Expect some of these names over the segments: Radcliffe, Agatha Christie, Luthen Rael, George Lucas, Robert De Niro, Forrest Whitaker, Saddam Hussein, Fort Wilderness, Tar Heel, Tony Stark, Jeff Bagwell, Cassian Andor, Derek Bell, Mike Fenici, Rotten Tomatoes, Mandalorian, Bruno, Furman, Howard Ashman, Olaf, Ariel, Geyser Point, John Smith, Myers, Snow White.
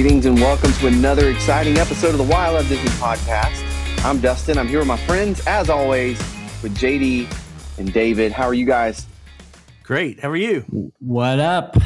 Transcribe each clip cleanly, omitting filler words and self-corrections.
Greetings and welcome to another exciting episode of the Wild Out Disney Podcast. I'm Dustin. I'm here with my friends, as always, with JD and David. How are you guys? Great. How are you? What up?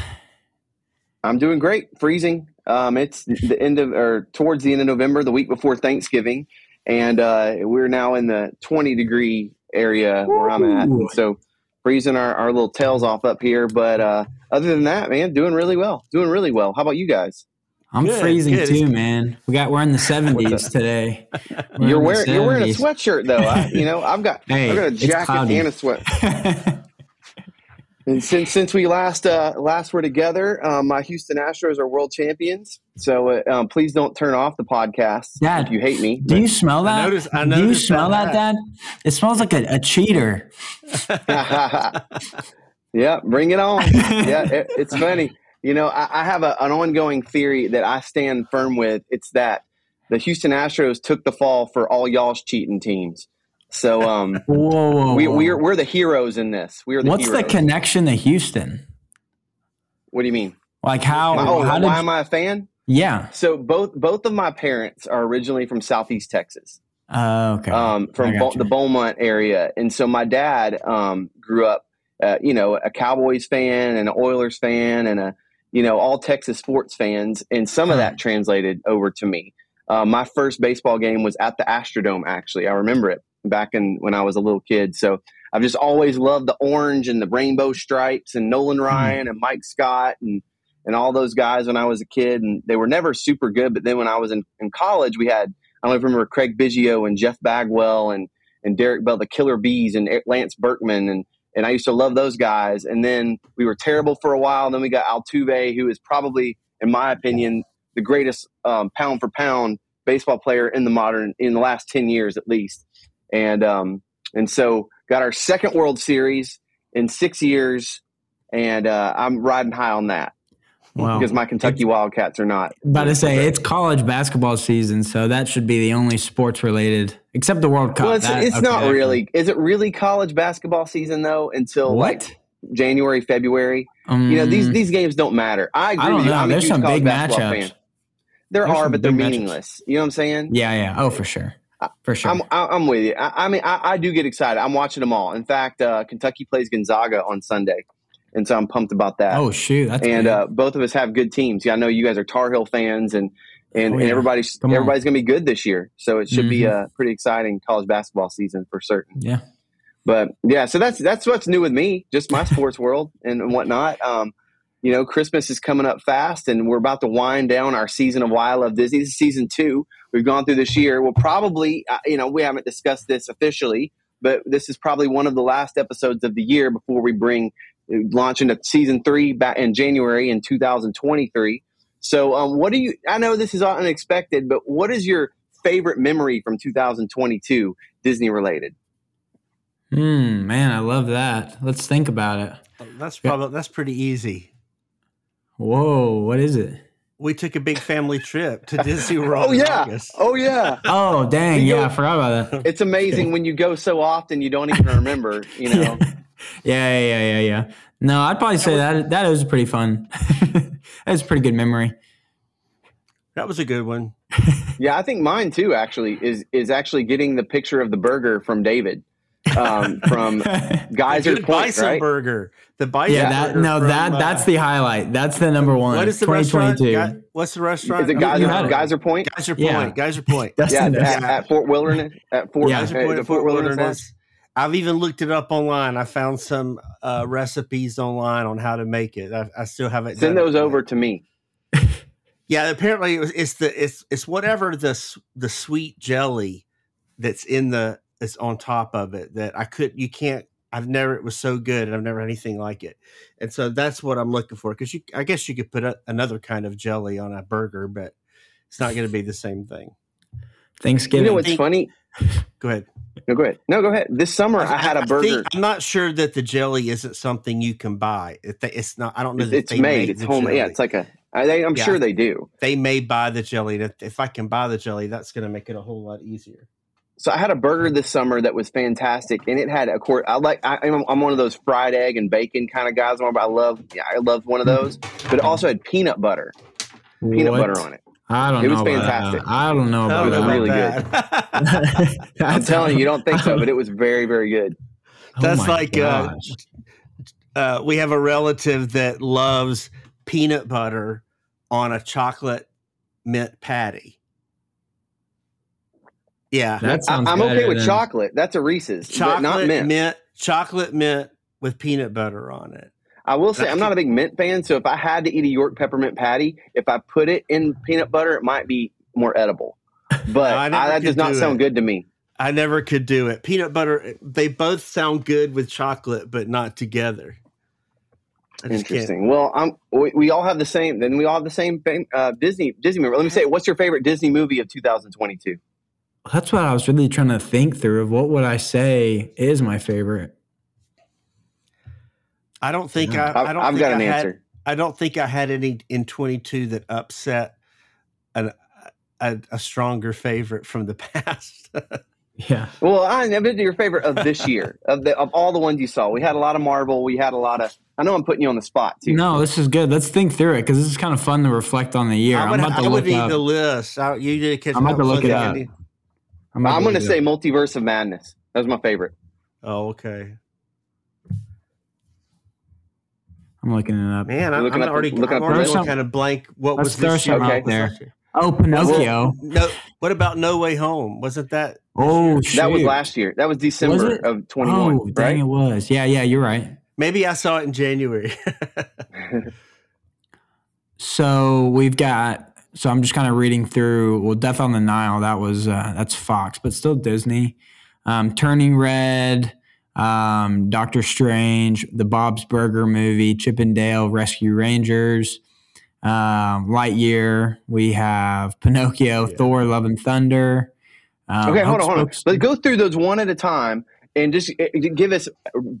I'm doing great. Freezing. It's the end of, or towards the end of November, the week before Thanksgiving, and we're now in the 20 degree area where I'm at. And so freezing our little tails off up here, but other than that, man, doing really well. Doing really well. How about you guys? I'm good, freezing too, man. We're in the 70s today. You're wearing a sweatshirt though. I've got a jacket and a sweatshirt. And since we last were together, my Houston Astros are world champions. So please don't turn off the podcast Dad, if you hate me. Do you smell that? I noticed do you smell that, Dad? It smells like a cheater. Yeah, bring it on. Yeah, it's funny. You know, I have an ongoing theory that I stand firm with. It's that the Houston Astros took the fall for all y'all's cheating teams. So we're the heroes in this. What's the connection to Houston? What do you mean? Like why am I a fan? Yeah. So both of my parents are originally from Southeast Texas. Oh, okay. From the Beaumont area. And so my dad grew up, a Cowboys fan and an Oilers fan and all Texas sports fans. And some of that translated over to me. My first baseball game was at the Astrodome, actually. I remember it. Back when I was a little kid. So I've just always loved the orange and the rainbow stripes and Nolan Ryan and Mike Scott and all those guys when I was a kid. And they were never super good. But then when I was in college, we had, I don't remember, Craig Biggio and Jeff Bagwell and Derek Bell, the Killer Bees, and Lance Berkman. And I used to love those guys. And then we were terrible for a while. Then we got Altuve, who is probably, in my opinion, the greatest pound for pound baseball player in the last 10 years at least. And so got our second World Series in 6 years, and I'm riding high on that. Wow. Because my Kentucky Wildcats are not. About to say, it's college basketball season, so that should be the only sports-related, except the World Cup. Well, it's not really. Is it really college basketball season, though, until January, February? These games don't matter. I agree with you. I don't know. There's some big matchups. There are, but they're meaningless. You know what I'm saying? Yeah, yeah. Oh, for sure. For sure. I'm with you. I mean, I do get excited. I'm watching them all. In fact, Kentucky plays Gonzaga on Sunday, and so I'm pumped about that. Oh, shoot. Both of us have good teams. Yeah, I know you guys are Tar Heel fans, and everybody's going to be good this year. So it should be a pretty exciting college basketball season for certain. Yeah. But, yeah, so that's what's new with me, just my sports world and whatnot. Christmas is coming up fast, and we're about to wind down our season of Why I Love Disney. This is season 2. We've gone through this year. We'll probably, we haven't discussed this officially, but this is probably one of the last episodes of the year before we launch into season 3 back in January in 2023. So I know this is unexpected, but what is your favorite memory from 2022 Disney related? Man, I love that. Let's think about it. That's pretty easy. Whoa, what is it? We took a big family trip to Disney World. August. Oh, yeah. Oh, dang. I forgot about that. It's amazing when you go so often you don't even remember, Yeah. No, I'd probably say that was pretty fun. That was a pretty good memory. That was a good one. Yeah, I think mine, too, actually, is actually getting the picture of the burger from David. From Geyser Point, Bison Burger. The Bison Burger. That's the highlight. That's the number one. What is the restaurant? What's the restaurant? Is it Geyser Point? Geyser Point. At Fort Wilderness. Fort Wilderness. I've even looked it up online. I found some recipes online on how to make it. I still haven't. Send those over to me. Yeah, apparently it's whatever the sweet jelly that's in the. It's on top of it that it was so good and I've never had anything like it. And so that's what I'm looking for. Cause I guess you could put another kind of jelly on a burger, but it's not going to be the same thing. Thanksgiving. You know what's funny? Go ahead. This summer I had a burger. I'm not sure that the jelly isn't something you can buy. It's not, I don't know. It's made. It's homemade. Yeah. It's like I'm sure they do. They may buy the jelly. If I can buy the jelly, that's going to make it a whole lot easier. So I had a burger this summer that was fantastic, and it had a quart. I'm one of those fried egg and bacon kind of guys. I love one of those, but it also had peanut butter on it. I don't know. It was fantastic. I don't know about that. It was really good. I'm telling you, you don't think so, but it was very, very good. That's like we have a relative that loves peanut butter on a chocolate mint patty. Yeah. I'm okay with chocolate. That's a Reese's. Chocolate, but not mint. Chocolate mint with peanut butter on it. I will say I'm not a big mint fan, so if I had to eat a York peppermint patty, if I put it in peanut butter, it might be more edible. But that does not sound good to me. I never could do it. Peanut butter, they both sound good with chocolate, but not together. Interesting. Well, we all have the same. Then we all have the same Disney movie. Let me say, what's your favorite Disney movie of 2022? That's what I was really trying to think through of what would I say is my favorite. I don't think I've got an answer. I don't think I had any in 22 that upset a stronger favorite from the past. Yeah. Well, I never did your favorite of this year of all the ones you saw. We had a lot of Marvel. We had a lot of. I know I'm putting you on the spot too. No, this is good. Let's think through it because this is kind of fun to reflect on the year. I would need the list. I'm about to look it up. I'm going to say Multiverse of Madness. That was my favorite. Oh, okay. I'm looking it up. Man, I'm already kind of blank. What was this year? Okay. Oh, Pinocchio. What about No Way Home? Wasn't that? Oh, shoot. That was last year. That was December of 21. Oh, dang, right? It was. Yeah, you're right. Maybe I saw it in January. So I'm just kind of reading through. Well, Death on the Nile. That was that's Fox, but still Disney. Turning Red. Doctor Strange, the Bob's Burger movie, Chip and Dale, Rescue Rangers, Lightyear. We have Pinocchio, Thor, Love and Thunder. Okay, hold on. Let's go through those one at a time and just give us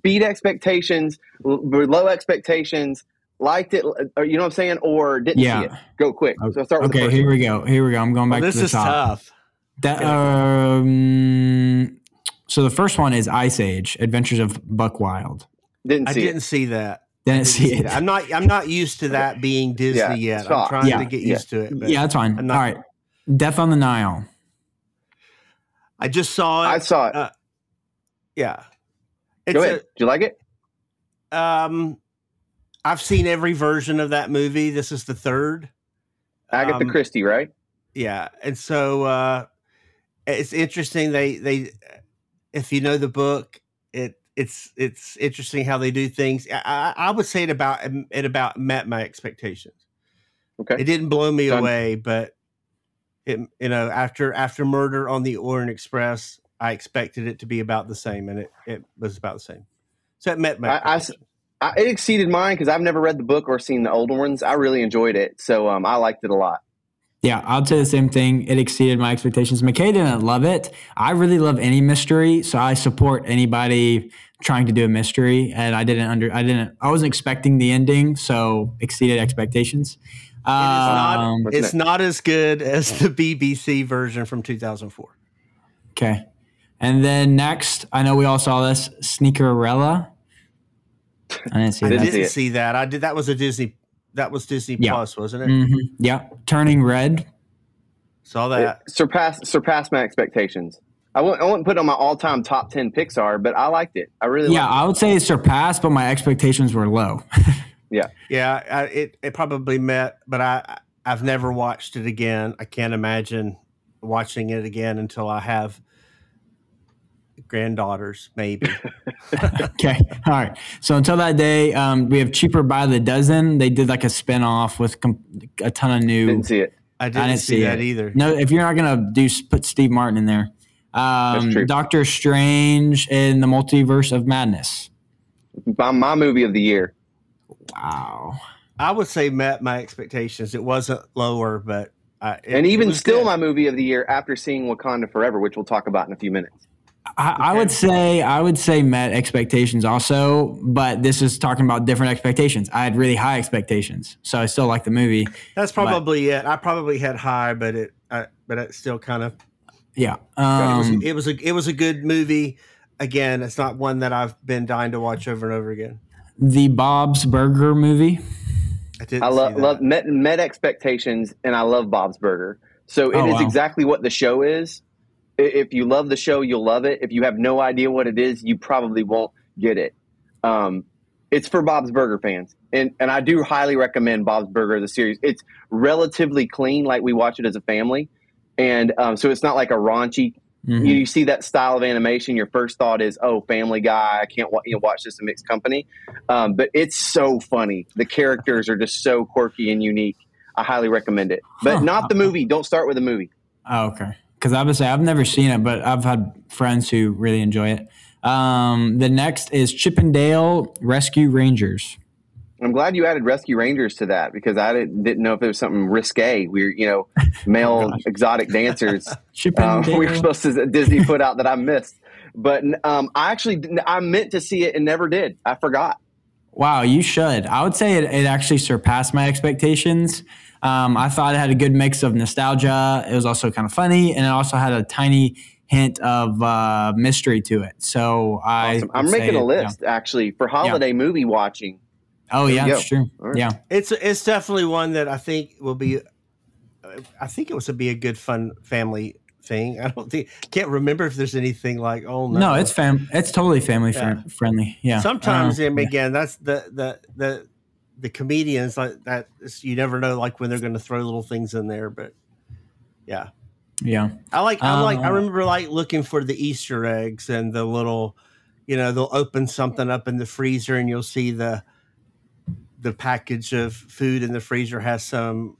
beat expectations, low expectations, liked it, or, you know what I'm saying, or didn't see it. Go quick. So I'll start with the first one. Here we go. I'm going back to the top. This is tough. So the first one is Ice Age: Adventures of Buck Wild. I didn't see that. I'm not used to that being Disney yet. I'm trying to get used to it. But that's fine. All right. Death on the Nile. I just saw it. Go ahead. Do you like it? I've seen every version of that movie. This is the third. Agatha Christie, right? Yeah, and so it's interesting. They. If you know the book, it's interesting how they do things. I would say it about met my expectations. Okay, it didn't blow me away, but it, you know, after Murder on the Orient Express, I expected it to be about the same, and it was about the same. So it met my expectations. It exceeded mine because I've never read the book or seen the older ones. I really enjoyed it, so I liked it a lot. Yeah, I'll say the same thing. It exceeded my expectations. McKay didn't love it. I really love any mystery, so I support anybody trying to do a mystery. And I wasn't expecting the ending, so exceeded expectations. It's not as good as the BBC version from 2004. Okay, and then next, I know we all saw this Sneakerella. I didn't see that. I did. That was a Disney. That was Disney Plus, wasn't it? Mm-hmm. Yeah. Turning Red. Saw that. It surpassed my expectations. I wouldn't put it on my all-time top 10 Pixar, but I liked it. I really liked it. Yeah, I would say it surpassed, but my expectations were low. Yeah. Yeah, it probably met, but I've never watched it again. I can't imagine watching it again until I have granddaughters, maybe. Okay. All right. So until that day, we have Cheaper by the Dozen. They did like a spinoff with a ton of new. Didn't see it. I didn't see that either. No, if you're not gonna put Steve Martin in there, that's true. Doctor Strange in the Multiverse of Madness. My movie of the year. Wow. I would say met my expectations. It wasn't lower, but it was still my movie of the year after seeing Wakanda Forever, which we'll talk about in a few minutes. I would say met expectations also, but this is talking about different expectations. I had really high expectations, so I still like the movie. That's probably it. I probably had high, but it still kind of it was a good movie. Again, it's not one that I've been dying to watch over and over again. The Bob's Burger movie. I met expectations, and I love Bob's Burger. So it is exactly what the show is. If you love the show, you'll love it. If you have no idea what it is, you probably won't get it. It's for Bob's Burger fans. And I do highly recommend Bob's Burger, the series. It's relatively clean, like we watch it as a family. And so it's not like a raunchy. Mm-hmm. You see that style of animation, your first thought is, oh, Family Guy, I can't watch this in mixed company. But it's so funny. The characters are just so quirky and unique. I highly recommend it. But not the movie. Don't start with the movie. Oh, okay. Because obviously I've never seen it, but I've had friends who really enjoy it. The next is Chip and Dale Rescue Rangers. I'm glad you added Rescue Rangers to that, because I didn't know if it was something risque. We're, male exotic dancers. Chip and Dale. We were supposed to Disney put out that I missed. But I meant to see it and never did. I forgot. Wow, you should. I would say it actually surpassed my expectations. I thought it had a good mix of nostalgia. It was also kind of funny, and it also had a tiny hint of mystery to it. So I'm making a list actually for holiday movie watching. Oh yeah, that's true. Right. Yeah, it's definitely one that I think will be. I think it would be a good fun family thing. Can't remember if there's anything like no, it's totally family friendly. Yeah, sometimes again that's the comedians like that. You never know like when they're going to throw little things in there, but yeah. Yeah, I remember like looking for the Easter eggs and the little, they'll open something up in the freezer and you'll see the package of food in the freezer has some,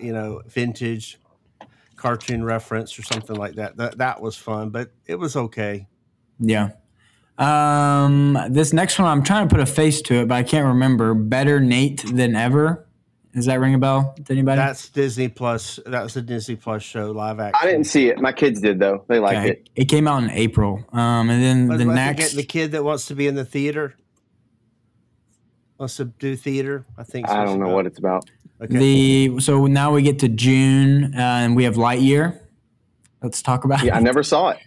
vintage cartoon reference or something like that. That was fun, but it was okay. Yeah. This next one, I'm trying to put a face to it, but I can't remember. Better Nate Than Ever. Does that ring a bell to anybody? That's Disney Plus. That was a Disney Plus show, live action. I didn't see it. My kids did, though. They liked it. It came out in April. And then the next... The kid that wants to be in the theater? Wants to do theater? I think so. I don't know what it's about. Okay. So now we get to June, and we have Lightyear. Let's talk about it. Yeah, I never saw it.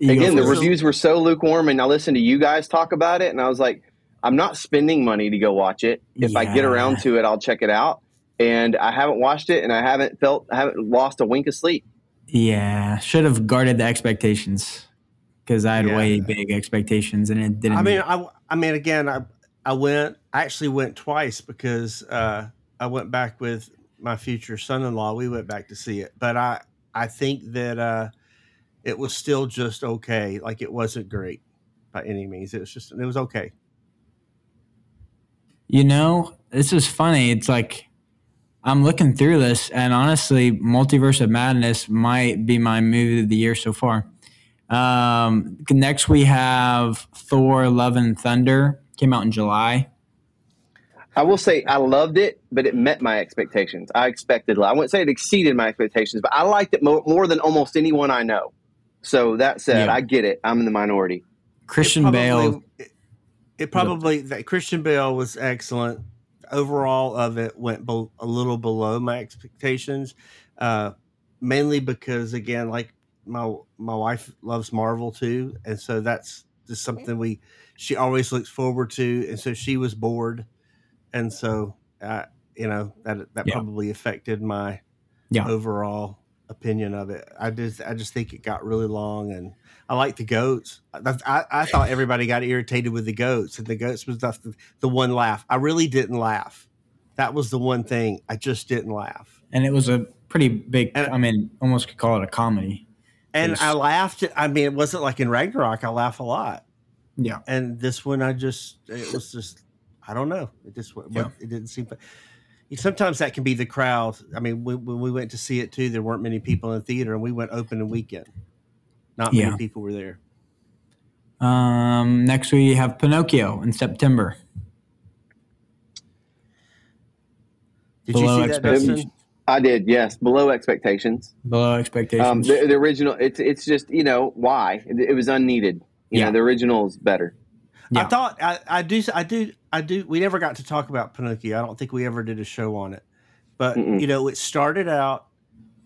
Again, the reviews were so lukewarm, and I listened to you guys talk about it, and I was like... I'm not spending money to go watch it. If I get around to it, I'll check it out. And I haven't watched it, and I haven't lost a wink of sleep. Yeah, should have guarded the expectations because I had way big expectations, and it didn't. I actually went twice because I went back with my future son-in-law. We went back to see it, but I think that it was still just okay. Like it wasn't great by any means. It was okay. This is funny. It's like I'm looking through this, and honestly, Multiverse of Madness might be my movie of the year so far. Next, we have Thor: Love and Thunder. Came out in July. I will say I loved it, but it met my expectations. I wouldn't say it exceeded my expectations, but I liked it more than almost anyone I know. So that said, I get it. I'm in the minority. Christian Bale... Christian Bale was excellent. Overall of it went a little below my expectations, mainly because, again, like my wife loves Marvel too, and so that's just something she always looks forward to, and so she was bored, and so that probably affected my overall opinion of it. I just think it got really long, and I like the goats. I thought everybody got irritated with the goats, and the goats was the one laugh. I really didn't laugh. That was the one thing. I just didn't laugh. And it was a pretty big, almost could call it a comedy. And I laughed. It wasn't like in Ragnarok. I laugh a lot. Yeah. And this one, I don't know. It just it didn't seem fun. Sometimes that can be the crowd. When we went to see it too, there weren't many people in the theater, and we went opening weekend. Not many people were there. Next, we have Pinocchio in September. Did you see that, Dustin? I did, yes. Below expectations. The original, it's just, why? It was unneeded. The original is better. Yeah. I thought, I do. We never got to talk about Pinocchio. I don't think we ever did a show on it. But, it started out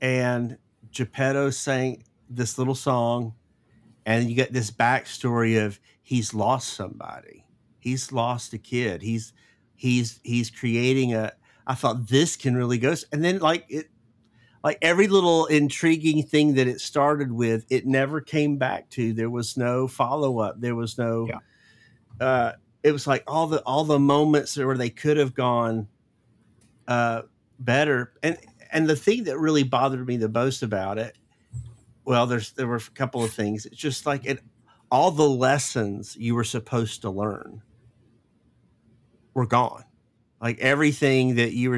and Geppetto sang this little song, and you get this backstory of he's lost somebody. He's lost a kid. He's He's creating a. I thought this can really go, and then like every little intriguing thing that it started with, it never came back to. There was no follow up. There was no. Yeah. It was like all the moments where they could have gone better, and the thing that really bothered me the most about it, well, there were a couple of things. It's just like all the lessons you were supposed to learn were gone. Like everything that you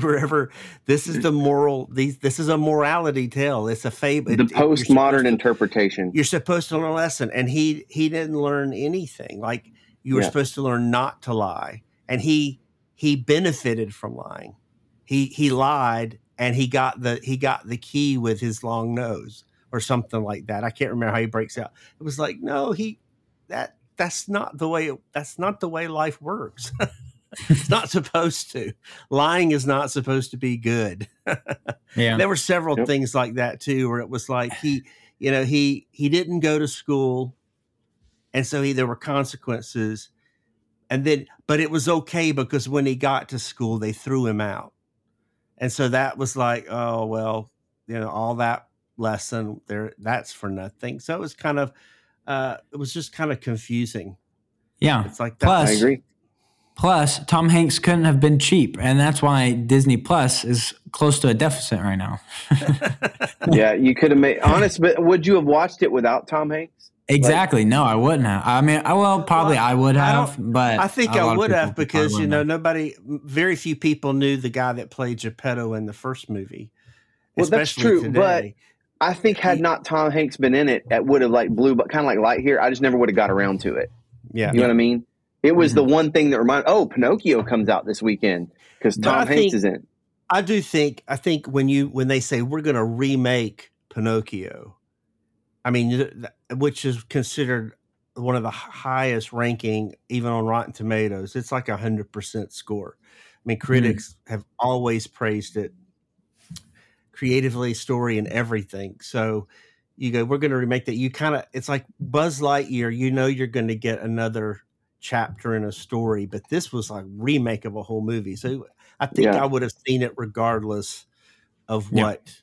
were ever, this is the moral. This is a morality tale. It's a fable. The postmodern interpretation. You're supposed to learn a lesson, and he didn't learn anything. Like you were supposed to learn not to lie, and he benefited from lying. He lied, and he got the key with his long nose or something like that. I can't remember how he breaks out. It was like no, that's not the way. That's not the way life works. It's not supposed to. Lying is not supposed to be good. Yeah. There were several things like that too, where it was like he didn't go to school, and so there were consequences. And then, but it was okay because when he got to school, they threw him out, and so that was like, oh well, all that lesson there, that's for nothing. So it was kind of, it was just kind of confusing. Yeah, it's like that. Plus, I agree. Plus, Tom Hanks couldn't have been cheap, and that's why Disney Plus is close to a deficit right now. Yeah, you could have made honest, but would you have watched it without Tom Hanks? Exactly. No, I wouldn't have. I mean, I would have, but I think I would have because very few people knew the guy that played Geppetto in the first movie. Well, that's true, today. But I think had not Tom Hanks been in it, that would have like blew, but kind of like Light here. I just never would have got around to it. Yeah, you know what I mean. It was the one thing that reminded. Oh, Pinocchio comes out this weekend because Tom Hanks is in. I think when they say we're going to remake Pinocchio, I mean, which is considered one of the highest ranking, even on Rotten Tomatoes. It's like 100% score. I mean, critics have always praised it, creatively, story, and everything. So you go, we're going to remake that. You kind of, it's like Buzz Lightyear. You know, you're going to get another chapter in a story, but this was like remake of a whole movie. So I think I would have seen it regardless of what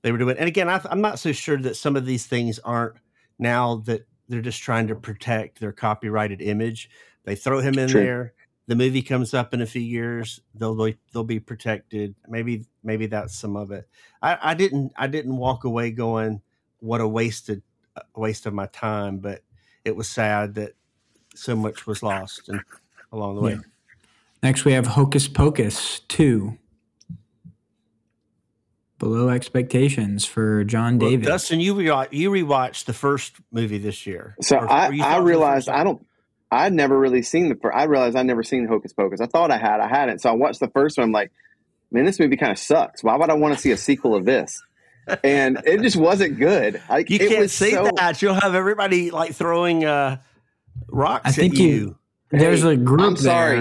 they were doing. And again, I'm not so sure that some of these things aren't now that they're just trying to protect their copyrighted image. They throw him in there. The movie comes up in a few years. They'll be protected. Maybe that's some of it. I didn't walk away going, what a waste of my time. But it was sad that so much was lost along the way. Next, we have Hocus Pocus 2. Below expectations for John David. Dustin, you rewatched the first movie this year. So I realized I'd never really seen the first. I realized I'd never seen Hocus Pocus. I thought I had. I hadn't. So I watched the first one. I'm like, man, this movie kind of sucks. Why would I want to see a sequel of this? And it just wasn't good. Like, you can't say that. You'll have everybody like throwing rocks. I think you. There's a group. I'm sorry.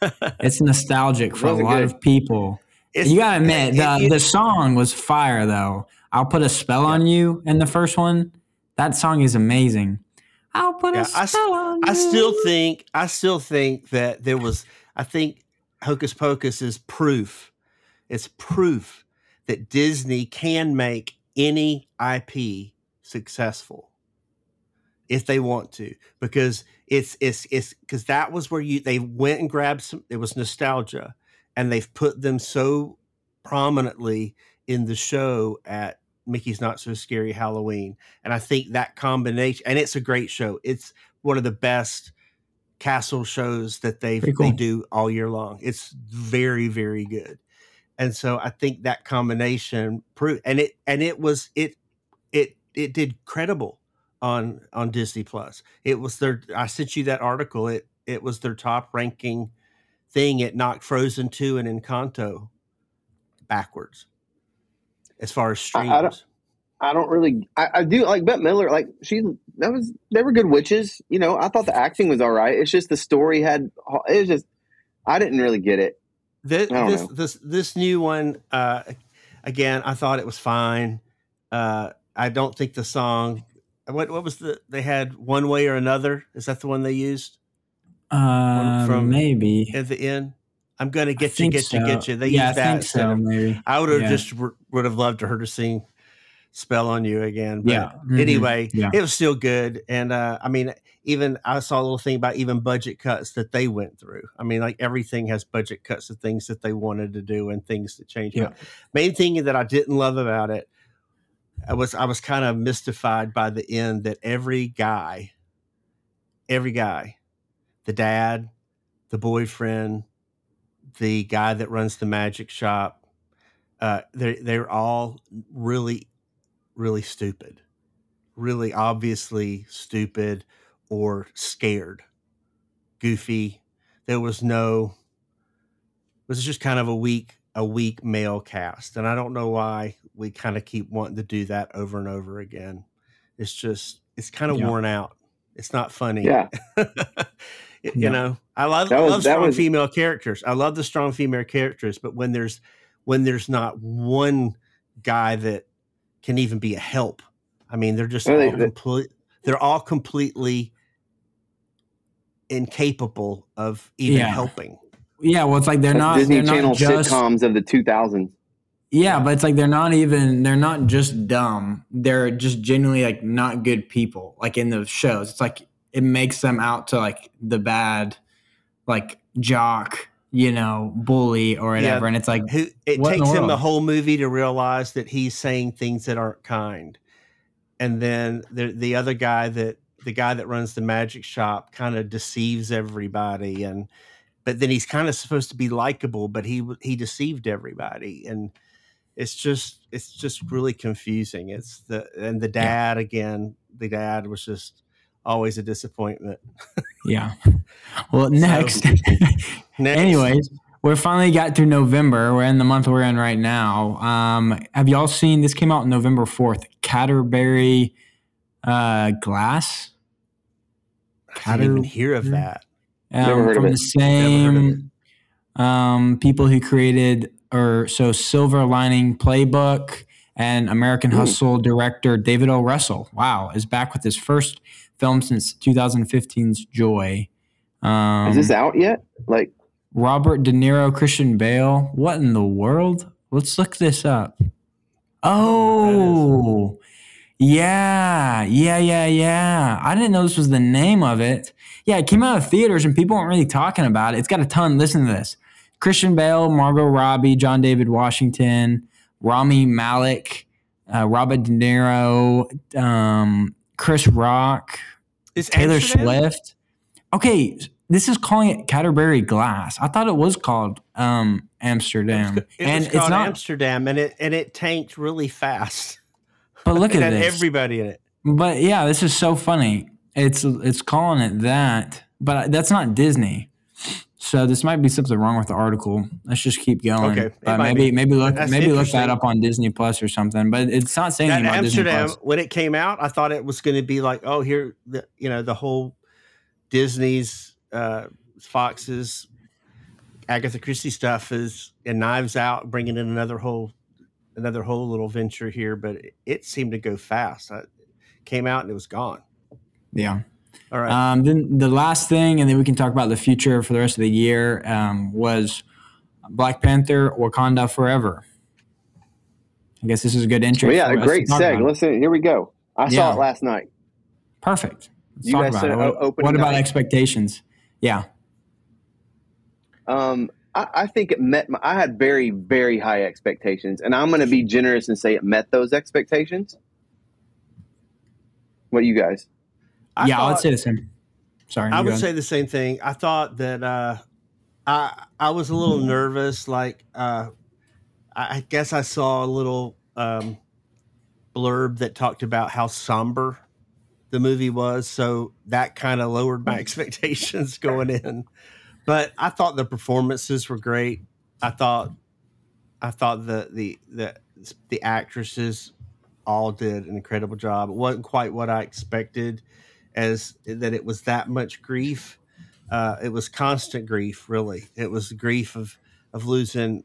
There. It's nostalgic for a lot of people. You gotta admit the song was fire though. I'll Put a Spell on You in the first one. That song is amazing. I'll put a spell on you. I still think that there was. I think Hocus Pocus is proof. It's proof that Disney can make any IP successful. If they want to, because it's because that was where they went and grabbed some. It was nostalgia, and they've put them so prominently in the show at Mickey's Not So Scary Halloween. And I think that combination, and it's a great show. It's one of the best castle shows that they do all year long. It's very, very good. And so I think that combination proved, and it did credible. On Disney Plus, it was their. I sent you that article. It was their top ranking thing. It knocked Frozen 2 and Encanto backwards as far as streams. I don't really. I do like Bette Midler. Like they were good witches. You know, I thought the acting was all right. It's just the story had. It was just I didn't really get it. This new one again. I thought it was fine. I don't think the song. What was they had One Way or Another? Is that the one they used? Maybe at the end. I'm gonna get you. They used that. I think so. Maybe I would have would have loved her to sing "Spell on You" again. But anyway, it was still good. And I mean, even I saw a little thing about even budget cuts that they went through. I mean, like everything has budget cuts of things that they wanted to do and things that changed. Yeah. Main thing that I didn't love about it, I was kind of mystified by the end that every guy, the dad, the boyfriend, the guy that runs the magic shop, they're all really, really stupid, really obviously stupid or scared, goofy. It was just kind of a weak male cast. And I don't know why we kind of keep wanting to do that over and over again. It's kind of worn out. It's not funny. Yeah. You know, I love female characters. I love the strong female characters, but when there's not one guy that can even be a help, I mean, they're all completely incapable of even helping. Yeah, well, it's like they're not just sitcoms of the 2000s. Yeah, but it's like they're not just dumb. They're just genuinely like not good people. Like in the shows, it's like it makes them out to like the bad, like jock, you know, bully or whatever. Yeah. And it's like it takes him the whole movie to realize that he's saying things that aren't kind. And then the other guy that runs the magic shop kind of deceives everybody, but then he's kind of supposed to be likable, but he deceived everybody. And it's just really confusing. It's the dad again. The dad was just always a disappointment. Yeah. Well, next. Anyways, we finally got through November. We're in the month we're in right now. Have y'all seen, this came out November 4th, Catterberry Glass? I didn't even hear of that. From the same people who created Silver Lining Playbook and American Hustle director David O. Russell. Wow, is back with his first film since 2015's Joy. Is this out yet? Like Robert De Niro, Christian Bale. What in the world? Let's look this up. Oh, yeah. I didn't know this was the name of it. Yeah, it came out of theaters and people weren't really talking about it. It's got a ton. Listen to this. Christian Bale, Margot Robbie, John David Washington, Rami Malek, Robert De Niro, Chris Rock, Taylor Swift. Okay, this is calling it Canterbury Glass. I thought it was called Amsterdam. Amsterdam, and it tanked really fast. But look at this. Everybody in it. But yeah, this is so funny. It's calling it that, but that's not Disney. So this might be something wrong with the article. Let's just keep going. Okay, maybe look that up on Disney Plus or something. But it's not saying anything about Disney Plus. When it came out, I thought it was going to be like, oh, here, the whole Disney's, Fox's, Agatha Christie stuff is and Knives Out, bringing in another whole little venture here. But it seemed to go fast. It came out and it was gone. Yeah. All right. Then the last thing, and then we can talk about the future for the rest of the year, was Black Panther, Wakanda Forever. I guess this is a good intro. Well, yeah, a great seg. Listen, here we go. I saw it last night. Perfect. Let's talk about it. What about expectations? Yeah. I think it met I had very, very high expectations, and I'm going to be generous and say it met those expectations. What you guys? I would say the same. Sorry, I would say the same thing. I thought that I was a little nervous. Like I guess I saw a little blurb that talked about how somber the movie was, so that kind of lowered my expectations going in. But I thought the performances were great. I thought the actresses all did an incredible job. It wasn't quite what I expected. As that it was that much grief. It was constant grief, really. It was the grief of losing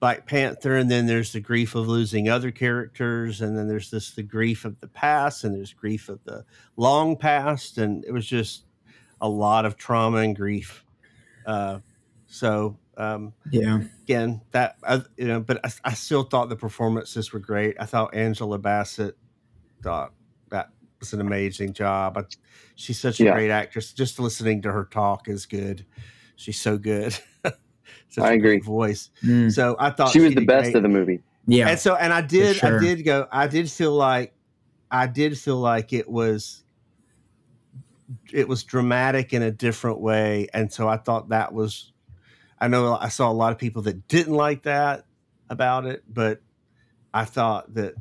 Black Panther, and then there's the grief of losing other characters, and then there's the grief of the past, and there's grief of the long past, and it was just a lot of trauma and grief. Yeah, again, that, you know, but I still thought the performances were great. I thought Angela Bassett that was an amazing job. She's such a great actress. Just listening to her talk is good. She's so good. Such a great voice. Mm. So I thought she was the best of the movie. Yeah. And so, and I did, sure. I did feel like it was dramatic in a different way. And so I thought that was, I know I saw a lot of people that didn't like that about it, but I thought the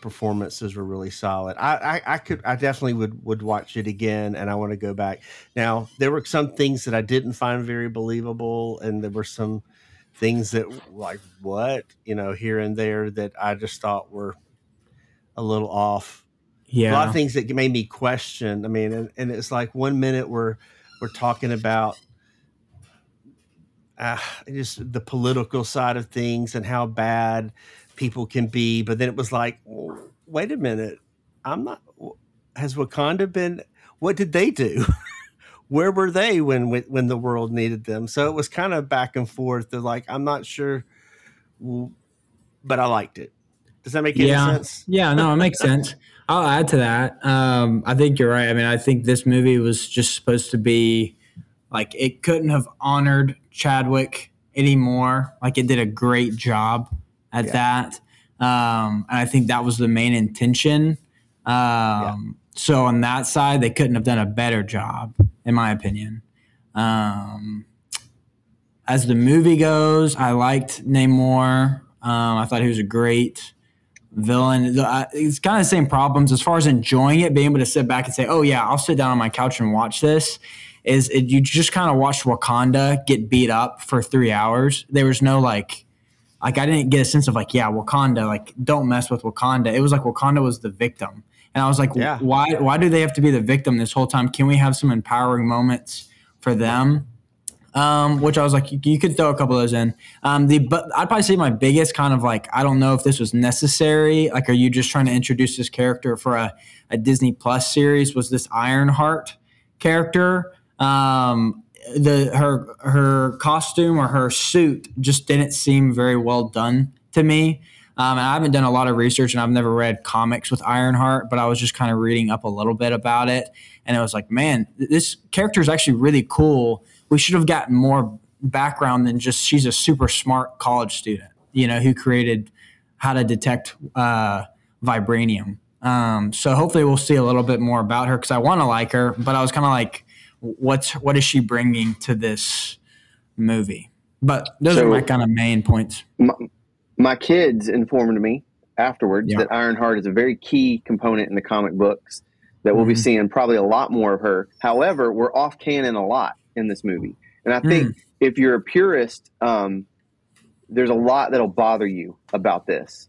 performances were really solid. I definitely would watch it again, and I want to go back. Now, there were some things that I didn't find very believable, and there were some things that, like, what, you know, here and there that I just thought were a little off. Yeah, a lot of things that made me question. I mean, and it's like 1 minute we're talking about just the political side of things and how bad people can be, but then it was like, wait a minute, has Wakanda been, what did they do? Where were they when the world needed them? So it was kind of back and forth. They're like, I'm not sure, but I liked it. Does that make any sense? Yeah, no, it makes sense. I'll add to that. I think you're right. I mean, I think this movie was just supposed to be like, it couldn't have honored Chadwick anymore. Like, it did a great job at that. And I think that was the main intention. So on that side, they couldn't have done a better job, in my opinion. As the movie goes, I liked Namor. I thought he was a great villain. It's kind of the same problems as far as enjoying it, being able to sit back and say, oh yeah, I'll sit down on my couch and watch this. You just kind of watched Wakanda get beat up for 3 hours. There was no like I didn't get a sense of like, yeah, Wakanda, like, don't mess with Wakanda. It was like Wakanda was the victim. And I was like, why do they have to be the victim this whole time? Can we have some empowering moments for them? Which I was like, you could throw a couple of those in. But I'd probably say my biggest kind of like, I don't know if this was necessary. Like, are you just trying to introduce this character for a Disney Plus series? Was this Ironheart character? Her costume or her suit just didn't seem very well done to me. And I haven't done a lot of research, and I've never read comics with Ironheart, but I was just kind of reading up a little bit about it. And I was like, man, this character is actually really cool. We should have gotten more background than just she's a super smart college student, you know, who created how to detect vibranium. So hopefully we'll see a little bit more about her, because I want to like her, but I was kind of like, what is she bringing to this movie? But those are my kind of main points. My kids informed me afterwards that Ironheart is a very key component in the comic books, that we'll be seeing probably a lot more of her. However, we're off canon a lot in this movie. And I think if you're a purist, there's a lot that'll bother you about this.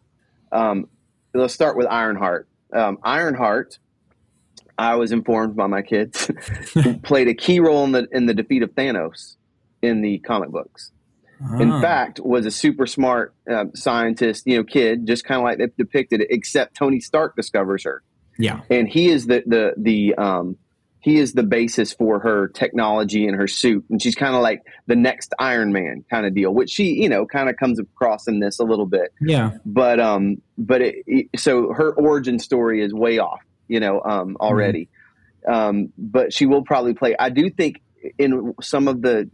Let's start with Ironheart. Ironheart, I was informed by my kids, played a key role in the defeat of Thanos in the comic books. Oh. In fact, was a super smart scientist, you know, kid, just kind of like they depicted it, except Tony Stark discovers her. Yeah. And he is the basis for her technology and her suit. And she's kind of like the next Iron Man kind of deal, which she, you know, kind of comes across in this a little bit. Yeah. But her origin story is way off, you know, already. But she will probably play, I do think, in some of the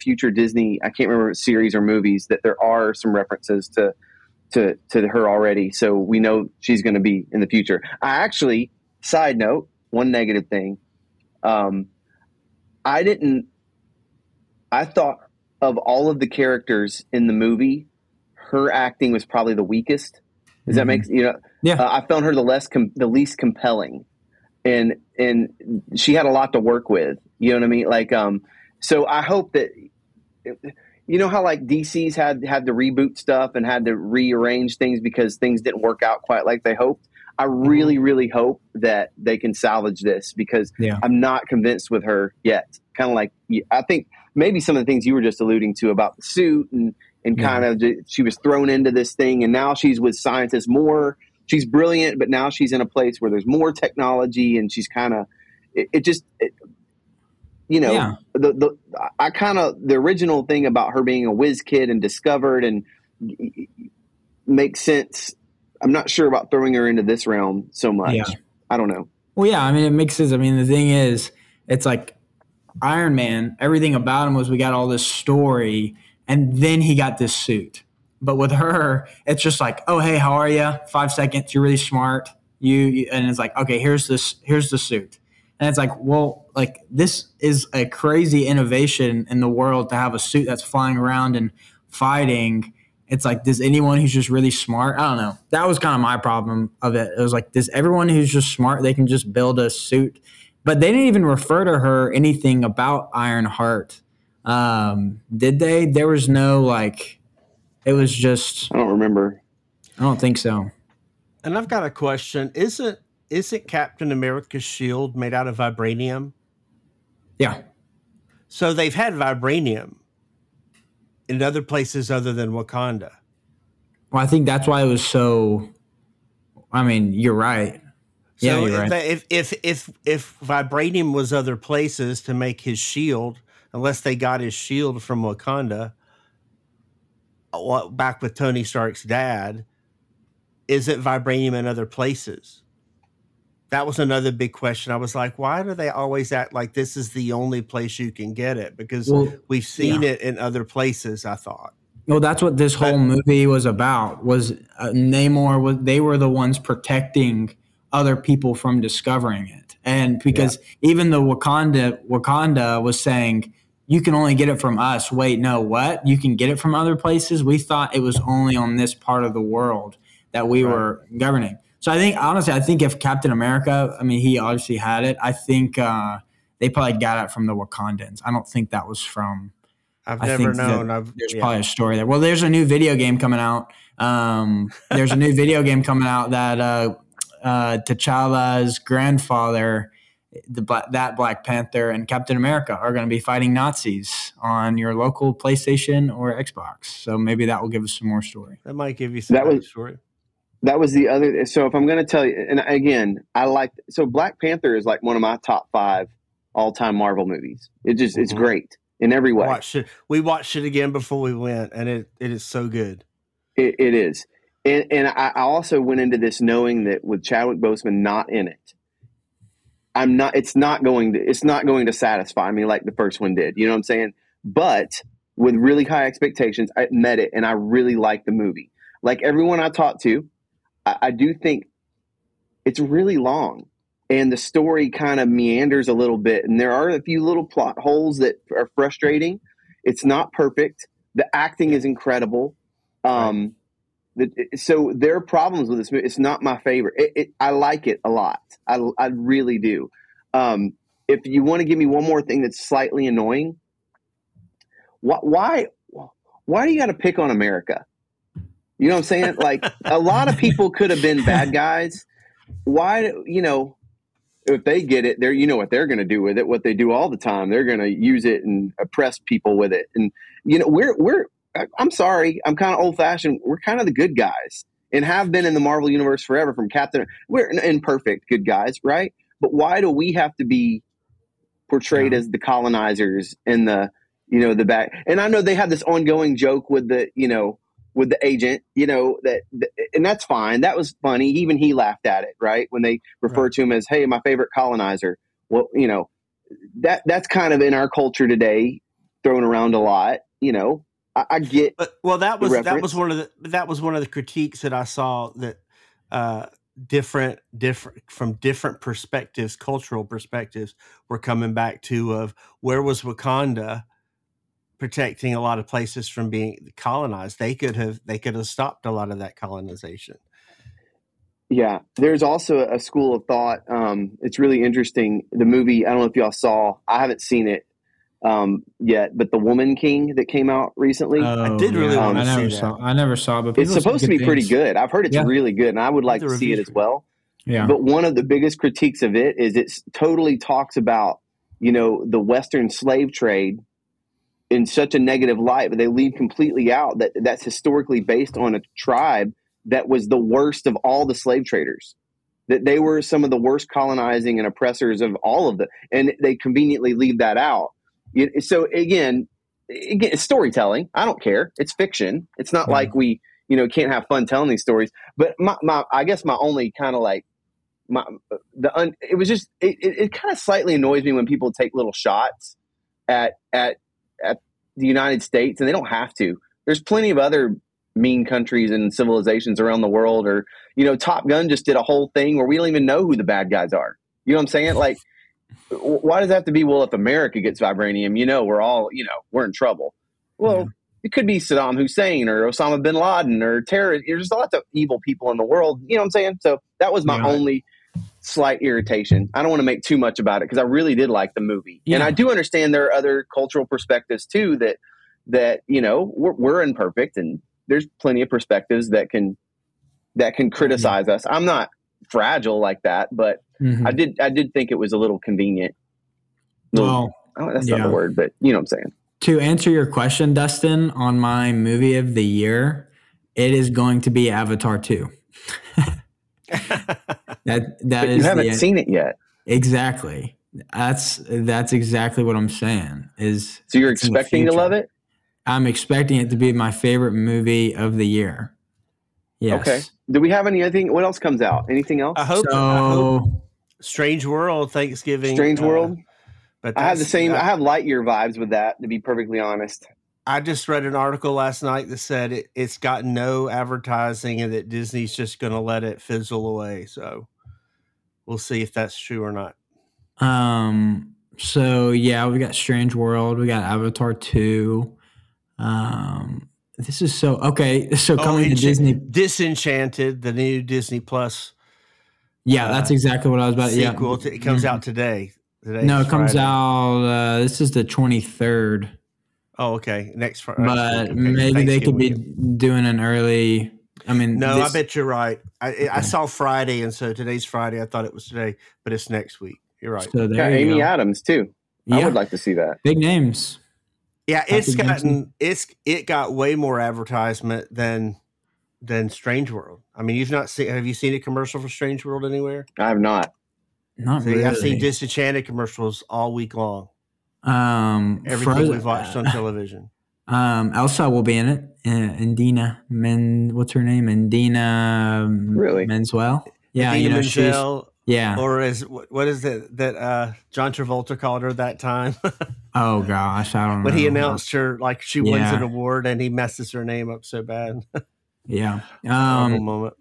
future Disney, I can't remember series or movies, that there are some references to her already. So we know she's going to be in the future. I actually, side note, one negative thing. I thought of all of the characters in the movie, her acting was probably the weakest. Does that make, you know, I found her the least compelling, and she had a lot to work with. You know what I mean? Like, so I hope that, you know how like DC's had to reboot stuff and had to rearrange things because things didn't work out quite like they hoped. I really, really hope that they can salvage this, because I'm not convinced with her yet. Kind of like, I think maybe some of the things you were just alluding to about the suit and kind of, she was thrown into this thing, and now she's with scientists more. She's brilliant, but now she's in a place where there's more technology, and she's kind of, it just, you know, the original thing about her being a whiz kid and discovered and makes sense. I'm not sure about throwing her into this realm so much. Yeah. I don't know. Well, yeah, I mean, it mixes. I mean, the thing is, it's like Iron Man, everything about him was we got all this story and then he got this suit. But with her, it's just like, oh, hey, how are you? 5 seconds. You're really smart. You and it's like, okay, here's the suit. And it's like, well, like this is a crazy innovation in the world to have a suit that's flying around and fighting. It's like, does anyone who's just really smart? I don't know. That was kind of my problem of it. It was like, does everyone who's just smart, they can just build a suit? But they didn't even refer to her anything about Ironheart. Did they? There was no, like, it was just... I don't remember. I don't think so. And I've got a question. Isn't Captain America's shield made out of vibranium? Yeah. So they've had vibranium in other places other than Wakanda. Well, I think that's why it was so. I mean, you're right. So yeah, you're right. If vibranium was other places to make his shield, unless they got his shield from Wakanda, back with Tony Stark's dad, is it vibranium in other places? That was another big question. I was like, why do they always act like this is the only place you can get it? Because we've seen it in other places, I thought. Well, that's what this whole movie was about, was Namor, they were the ones protecting other people from discovering it. And because even the Wakanda was saying, you can only get it from us. Wait, no, what? You can get it from other places? We thought it was only on this part of the world that we were governing. So I think, honestly, if Captain America, I mean, he obviously had it. I think they probably got it from the Wakandans. I don't think that was from. I've never known. There's probably a story there. Well, there's a new video game coming out. That T'Challa's grandfather, that Black Panther and Captain America are going to be fighting Nazis on your local PlayStation or Xbox. So maybe that will give us some more story. That might give you some story. That was the other. So if I'm going to tell you, and again, so Black Panther is like one of my top 5 all-time Marvel movies. It's great in every way. We watched it again before we went, and it is so good. It is. And I also went into this knowing that with Chadwick Boseman not in it, it's not going to satisfy me like the first one did. You know what I'm saying? But with really high expectations, I met it, and I really liked the movie. Like everyone I talked to, I do think it's really long and the story kind of meanders a little bit. And there are a few little plot holes that are frustrating. It's not perfect. The acting is incredible. So there are problems with this movie. It's not my favorite. I like it a lot. I really do. If you want to give me one more thing that's slightly annoying, why do you got to pick on America? You know what I'm saying? Like, a lot of people could have been bad guys. Why, you know, if they get it, you know what they're going to do with it, what they do all the time. They're going to use it and oppress people with it. And, you know, I'm sorry, I'm kind of old-fashioned. We're kind of the good guys and have been in the Marvel Universe forever from Captain. We're imperfect good guys, right? But why do we have to be portrayed as the colonizers and the back? And I know they had this ongoing joke with with the agent, you know, and that's fine. That was funny. Even he laughed at it, right? When they refer to him as, hey, my favorite colonizer. Well, you know, that's kind of in our culture today, thrown around a lot. You know, I get. But, well, that was one of the critiques that I saw that different perspectives, cultural perspectives, were coming back to of where was Wakanda protecting a lot of places from being colonized. They could have stopped a lot of that colonization. Yeah. There's also a school of thought. It's really interesting. The movie, I don't know if y'all saw, I haven't seen it yet, but The Woman King that came out recently. Oh, I did really want to see that. I never saw it, but it's supposed to be pretty good. I've heard it's really good, and I would like to see it as well. Yeah. But one of the biggest critiques of it is it totally talks about, you know, the Western slave trade in such a negative light, but they leave completely out that that's historically based on a tribe that was the worst of all the slave traders, that they were some of the worst colonizing and oppressors of all of them. And they conveniently leave that out. So again, it's storytelling. I don't care. It's fiction. It's not like we, you know, can't have fun telling these stories. But it kind of slightly annoys me when people take little shots at the United States, and they don't have to. There's plenty of other mean countries and civilizations around the world. Or, you know, Top Gun just did a whole thing where we don't even know who the bad guys are. You know what I'm saying? Like, why does that have to be, well, if America gets vibranium, you know, we're all, you know, we're in trouble. Well, it could be Saddam Hussein or Osama bin Laden or terrorists. There's lots of evil people in the world. You know what I'm saying? So that was my only slight irritation. I don't want to make too much about it because I really did like the movie. Yeah. And I do understand there are other cultural perspectives too, that you know, we're imperfect, and there's plenty of perspectives that can criticize us. I'm not fragile like that, but I did think it was a little convenient. Not the word, but you know what I'm saying. To answer your question, Dustin, on my movie of the year, it is going to be Avatar 2. But you haven't seen it yet. Exactly. That's exactly what I'm saying. So you're expecting to love it? I'm expecting it to be my favorite movie of the year. Yes. Okay. Do we have anything? What else comes out? Anything else? I hope Strange World, Thanksgiving. Strange World. But I have the same. I have Lightyear vibes with that, to be perfectly honest. I just read an article last night that said it's got no advertising and that Disney's just going to let it fizzle away. So we'll see if that's true or not. So yeah, we got Strange World. We got Avatar 2. This is so okay. So coming to Disney, Disenchanted, the new Disney Plus. Yeah, that's exactly what I was about. Sequel. Yeah, it comes out today. Comes out. This is the 23rd. Oh, okay. Next Friday. But maybe they could be doing an early. I bet you're right. I saw Friday, and so today's Friday. I thought it was today, but it's next week. You're right. So got Amy Adams too. Yeah. I would like to see that. Big names. Yeah, it got way more advertisement than Strange World. I mean, have you seen a commercial for Strange World anywhere? I have not. Not really. I've seen Disenchanted commercials all week long. Everything we've watched on television. Elsa will be in it. Indina really? Menzel. Yeah, Indina Menzel. Yeah. Or what is it that John Travolta called her that time? Oh, gosh. I don't know. But he announced her like she wins an award and he messes her name up so bad. Yeah.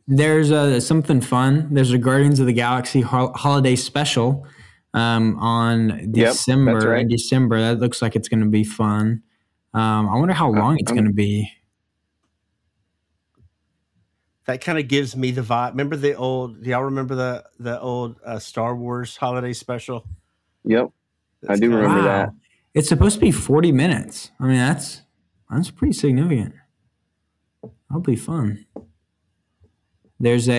There's something fun. There's a Guardians of the Galaxy holiday special on December. Yep, right. In December. That looks like it's going to be fun. I wonder how long it's going to be. That kind of gives me the vibe. Remember the old? Do y'all remember the old Star Wars holiday special? Yep, I do remember that. It's supposed to be 40 minutes. I mean, that's pretty significant. That'll be fun. There is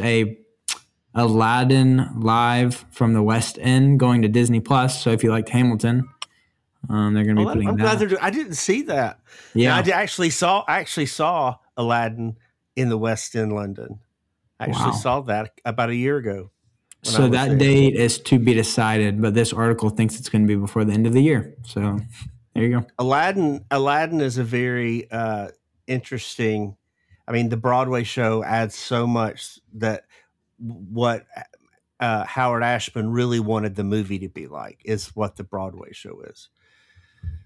a Aladdin live from the West End going to Disney Plus. So if you liked Hamilton. They're going to be putting that. I'm glad they're doing. I didn't see that. Yeah, and I actually saw Aladdin in the West End, London. I actually saw that about a year ago. So that date is to be decided, but this article thinks it's going to be before the end of the year. So there you go. Aladdin is a very interesting. I mean, the Broadway show adds so much that what. Howard Ashman really wanted the movie to be like is what the Broadway show is.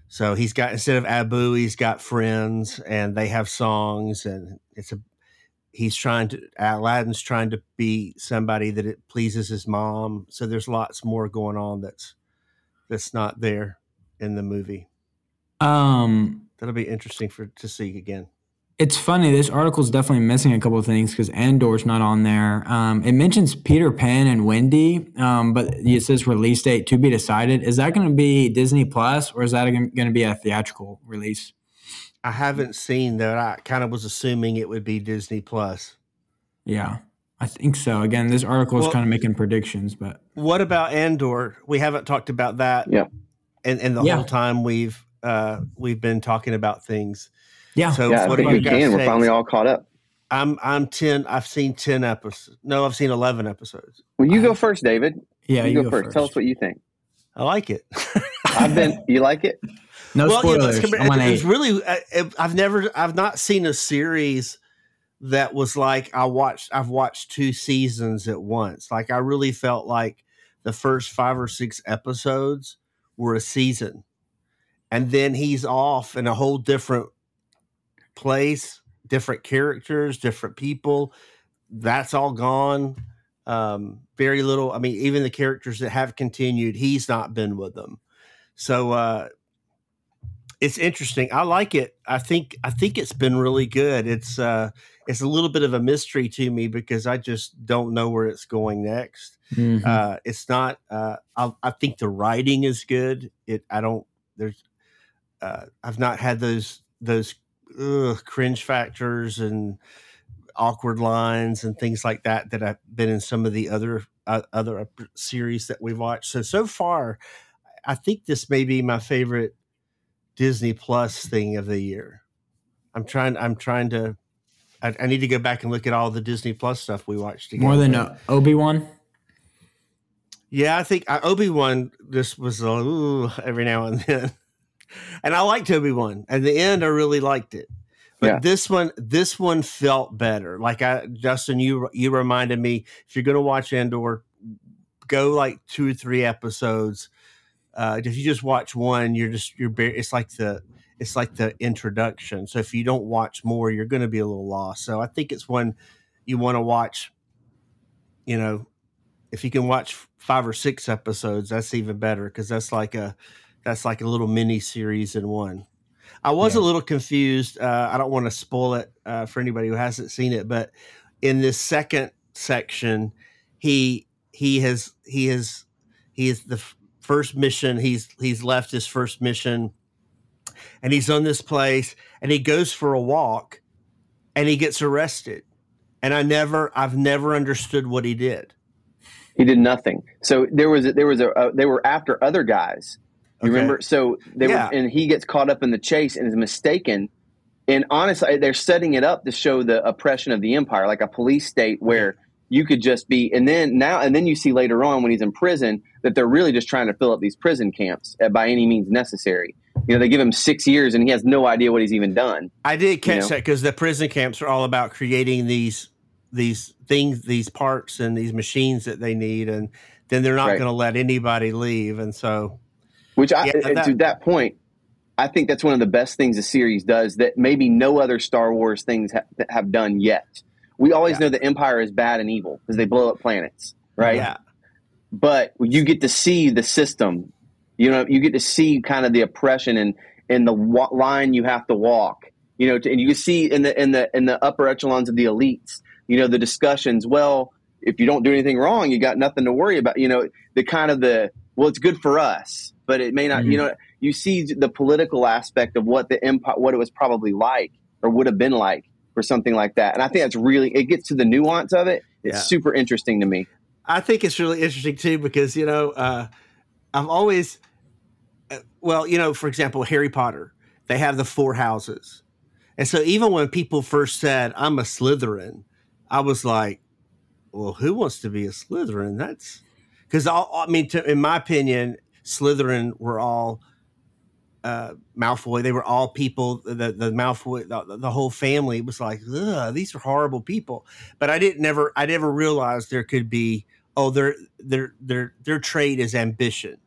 So he's got, instead of Abu, he's got friends and they have songs, and Aladdin's trying to be somebody that it pleases his mom. So there's lots more going on that's not there in the movie. That'll be interesting to see again. It's funny. This article is definitely missing a couple of things because Andor's not on there. It mentions Peter Pan and Wendy, but it says release date to be decided. Is that going to be Disney Plus or is that going to be a theatrical release? I haven't seen that. I kind of was assuming it would be Disney Plus. Yeah, I think so. Again, this article is kind of making predictions. But what about Andor? We haven't talked about that. Yeah, and the whole time we've been talking about things. Yeah. So what do you guys? We're finally all caught up. I'm 10. I've seen 10 episodes. No, I've seen 11 episodes. Well, you go first, David. Yeah, you go first. Tell us what you think. I like it. You like it? No spoilers. You know, it's really, I've not seen a series that was like I've watched two seasons at once. Like I really felt like the first 5 or 6 episodes were a season, and then he's off in a whole different place, different characters, different people. That's all gone. Very little. I mean, even the characters that have continued, he's not been with them. So it's interesting. I like it. I think it's been really good. It's a little bit of a mystery to me because I just don't know where it's going next. Mm-hmm. It's not. I think the writing is good. I've not had those cringe factors and awkward lines and things like that I've been in some of the other series that we've watched. So far, I think this may be my favorite Disney Plus thing of the year. I need to go back and look at all the Disney Plus stuff we watched together. More than Obi-Wan? Yeah, I think Obi-Wan just was every now and then. And I liked Obi-Wan. At the end, I really liked it. But yeah. This one felt better. Like Dustin, you reminded me, if you're going to watch Andor, go like 2 or 3 episodes. If you just watch one, it's like the introduction. So if you don't watch more, you're going to be a little lost. So I think it's one you want to watch. You know, if you can watch 5 or 6 episodes, that's even better because that's like a little mini series in one. I was a little confused. I don't want to spoil it for anybody who hasn't seen it, but in this second section, first mission, he's left his first mission and he's on this place and he goes for a walk and he gets arrested. And I've never understood what he did. He did nothing. So they were after other guys. You remember? So they were, and he gets caught up in the chase and is mistaken. And honestly, they're setting it up to show the oppression of the empire, like a police state where you could just be, and then you see later on when he's in prison that they're really just trying to fill up these prison camps by any means necessary. You know, they give him 6 years and he has no idea what he's even done. I did catch that because the prison camps are all about creating these things, these parts and these machines that they need, and then they're not going to let anybody leave, and so. To that point, I think that's one of the best things the series does that maybe no other Star Wars things have done yet. We always know the Empire is bad and evil because they blow up planets, right? Yeah. But you get to see the system. You know, you get to see kind of the oppression and the line you have to walk. You know, and you can see in the upper echelons of the elites, you know, the discussions. Well, if you don't do anything wrong, you got nothing to worry about. You know, it's good for us. But it may not, you know, you see the political aspect of what the empire, what it was probably like or would have been like or something like that. And I think that's really, it gets to the nuance of it. It's super interesting to me. I think it's really interesting too, because, you know, I've always, you know, for example, Harry Potter, they have the 4 houses. And so even when people first said, I'm a Slytherin, I was like, well, who wants to be a Slytherin? That's because in my opinion, Slytherin were all Malfoy. They were all people. The Malfoy, the whole family was like, ugh, these are horrible people. But I never realized there could be. Oh, their trait is ambition.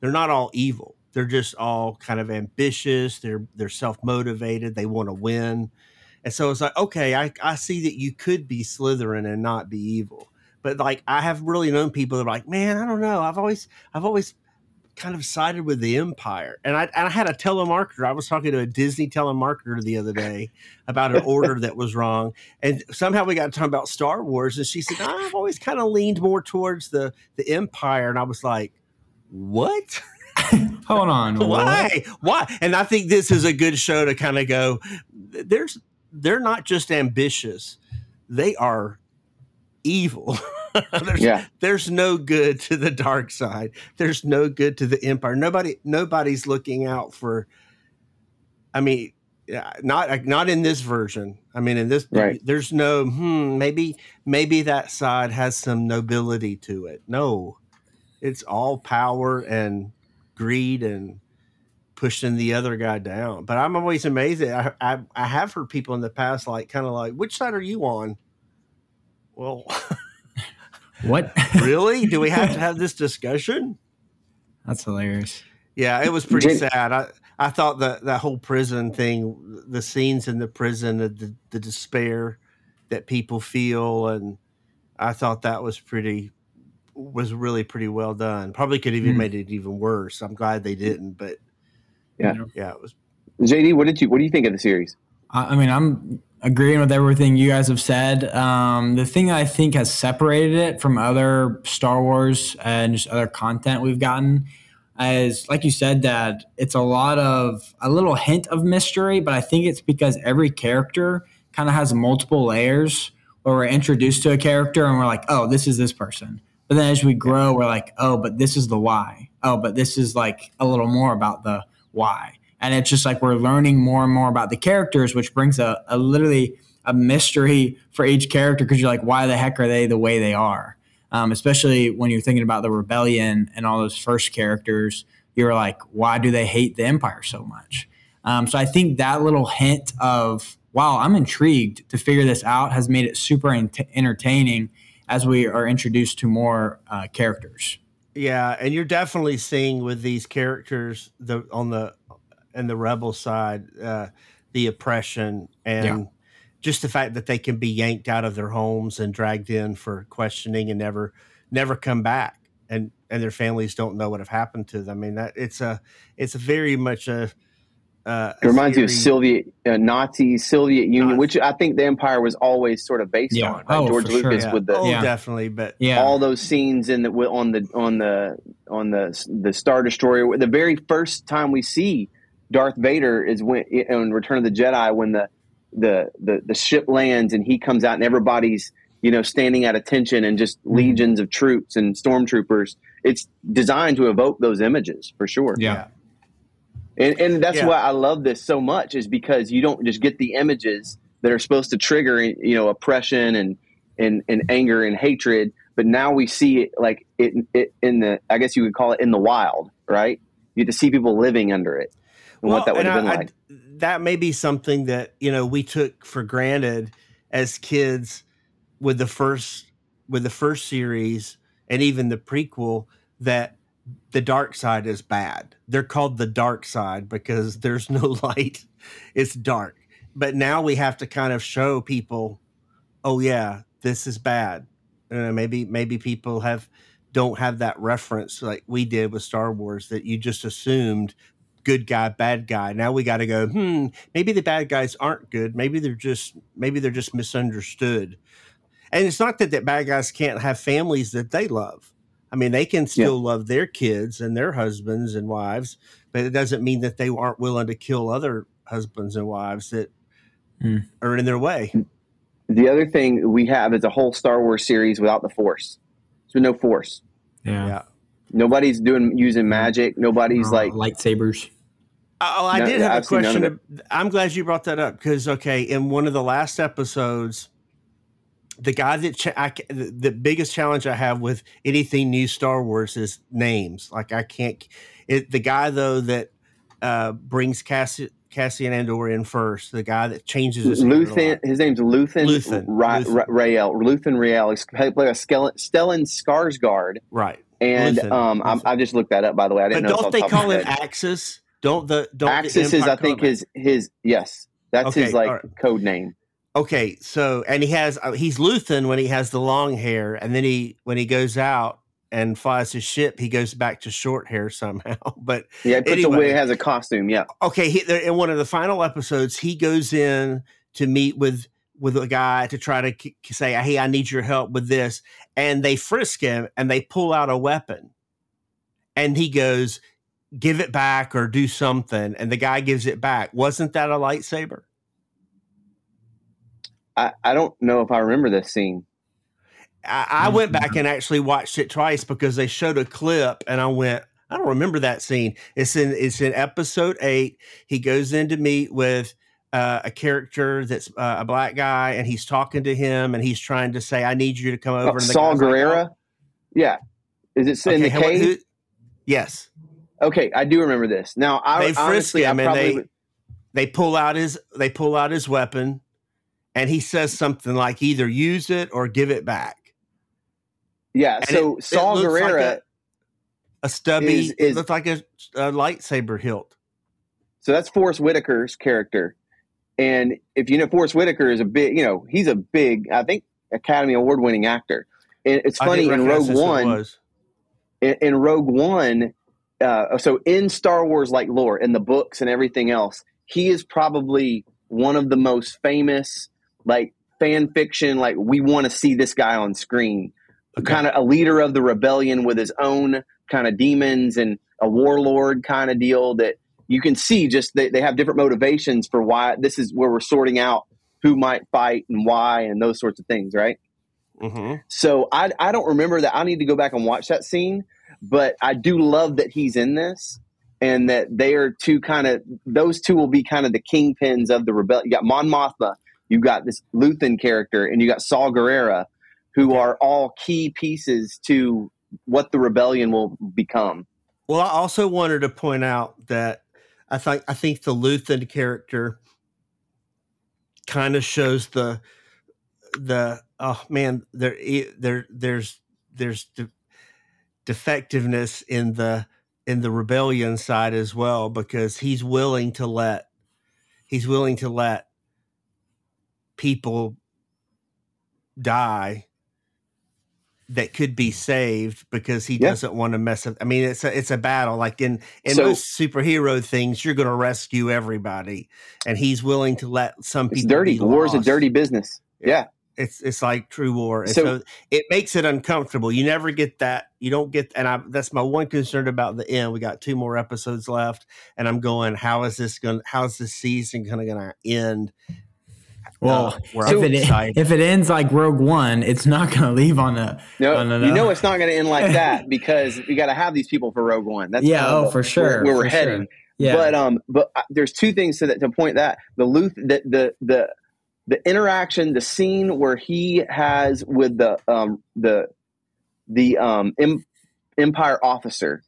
They're not all evil. They're just all kind of ambitious. They're self-motivated. They want to win. And so it's like, okay, I see that you could be Slytherin and not be evil. But like I have really known people that are like, man, I don't know. I've always kind of sided with the empire, and I had a telemarketer. I was talking to a Disney telemarketer the other day about an order that was wrong, and somehow we got talking about Star Wars, and she said, "I've always kind of leaned more towards the empire," and I was like, "What? Hold on, why? Why?" And I think this is a good show to kind of go. They're not just ambitious; they are evil. There's no good to the dark side. There's no good to the empire. Nobody's looking out for. I mean, not in this version. I mean, in this, there's no. Maybe that side has some nobility to it. No, it's all power and greed and pushing the other guy down. But I'm always amazed that I have heard people in the past, like, kind of like, which side are you on? Well, what? Really? Do we have to have this discussion? That's hilarious. Yeah, it was pretty sad. I thought that whole prison thing, the scenes in the prison, the despair that people feel, and I thought that was really pretty well done. Probably could have even made it even worse. I'm glad they didn't, but yeah, it was. JD, what do you think of the series? I mean, I'm agreeing with everything you guys have said. The thing I think has separated it from other Star Wars and just other content we've gotten is, like you said, that it's a little hint of mystery, but I think it's because every character kind of has multiple layers where we're introduced to a character and we're like, oh, this is this person. But then as we grow, we're like, oh, but this is the why. Oh, but this is like a little more about the why. And it's just like we're learning more and more about the characters, which brings literally a mystery for each character, because you're like, why the heck are they the way they are? Especially when you're thinking about the rebellion and all those first characters, you're like, why do they hate the Empire so much? So I think that little hint of, wow, I'm intrigued to figure this out, has made it super entertaining as we are introduced to more characters. Yeah, and you're definitely seeing with these characters on the rebel side, the oppression and just the fact that they can be yanked out of their homes and dragged in for questioning and never come back, and their families don't know what have happened to them. I mean, that it's a very much a. It reminds you of Soviet Union, which I think the Empire was always sort of based on. Right? Oh, George Lucas with the definitely, but all those scenes in the Star Destroyer. The very first time we see Darth Vader is when in Return of the Jedi, when the ship lands and he comes out and everybody's standing at attention and just legions of troops and stormtroopers. It's designed to evoke those images for sure. Yeah. And that's why I love this so much, is because you don't just get the images that are supposed to trigger, oppression and anger and hatred. But now we see it like it in the, I guess you would call it, in the wild, right? You get to see people living under it and what that would have been like. That may be something that, we took for granted as kids with the first series and even the prequel, that the dark side is bad. They're called the dark side because there's no light. It's dark. But now we have to kind of show people, oh yeah, this is bad. Maybe people don't have that reference like we did with Star Wars, that you just assumed good guy, bad guy. Now we got to go, maybe the bad guys aren't good. Maybe they're just misunderstood. And it's not that bad guys can't have families that they love. I mean, they can still love their kids and their husbands and wives, but it doesn't mean that they aren't willing to kill other husbands and wives that are in their way. The other thing we have is a whole Star Wars series without the Force. There's no Force. Yeah. Nobody's using magic. Nobody's like lightsabers. Oh, I did have a question. I'm glad you brought that up because, in one of the last episodes, the guy that the biggest challenge I have with anything new Star Wars is names. Like I can't. The guy though that brings Cassian Andor in first. The guy that changes his name. His name's Luthen Rael. He's played by Stellan Skarsgård. Right. And I just looked that up, by the way. I didn't know. But don't they call him Axis? Don't Axis is, I think, his. Yes, that's his code name. Okay, so and he has he's Luthen when he has the long hair, and then when he goes out and flies his ship, he goes back to short hair somehow. But he has a costume. Yeah. Okay, in one of the final episodes, he goes in to meet with a guy to try to say, "Hey, I need your help with this," and they frisk him and they pull out a weapon, and he goes, "Give it back or do something," and the guy gives it back. Wasn't that a lightsaber? I don't know if I remember this scene. I went back and actually watched it twice because they showed a clip and I went, I don't remember that scene. It's in episode 8. He goes in to meet with a character that's a black guy, and he's talking to him and he's trying to say, I need you to come over. Saw Gerrera? Like, oh. Yeah. Is it in the cave? Yes. Okay, I do remember this. Now, I honestly, I probably they pull out his weapon, and he says something like either use it or give it back. Yeah. And so Saw Gerrera, like a stubby, it looks like a lightsaber hilt. So that's Forrest Whitaker's character, and if you know, Forrest Whitaker is a big, he's a big, I think, Academy Award winning actor. And it's funny in Rogue One. So in Star Wars, like lore, in the books and everything else, he is probably one of the most famous, like fan fiction, like we want to see this guy on screen, kind of a leader of the rebellion with his own kind of demons and a warlord kind of deal that you can see just they have different motivations for why this is where we're sorting out who might fight and why and those sorts of things. Right. Mm-hmm. So I don't remember that. I need to go back and watch that scene. But I do love that he's in this, and that they are two kind of – those two will be kind of the kingpins of the rebellion. You got Mon Mothma, you got this Luthen character, and you got Saw Gerrera, who are all key pieces to what the rebellion will become. Well, I also wanted to point out that I think the Luthen character kind of shows the oh man, there's the defectiveness in the rebellion side as well, because he's willing to let people die that could be saved because he doesn't want to mess up. I mean, it's a battle. Like in most superhero things, you're going to rescue everybody, and he's willing to let some people. It's dirty. Be war's lost. A dirty business. Yeah. It's like true war. And so it makes it uncomfortable. You never get that. You don't get, and that's my one concern about the end. We got two more episodes left, and I'm going, how's this season gonna end? Well, if it ends like Rogue One, it's not gonna leave on a it's not gonna end like that, because we gotta have these people for Rogue One. That's for sure where we're heading. Sure. Yeah. But there's two things to point that the interaction, the scene where he has with the Empire officer,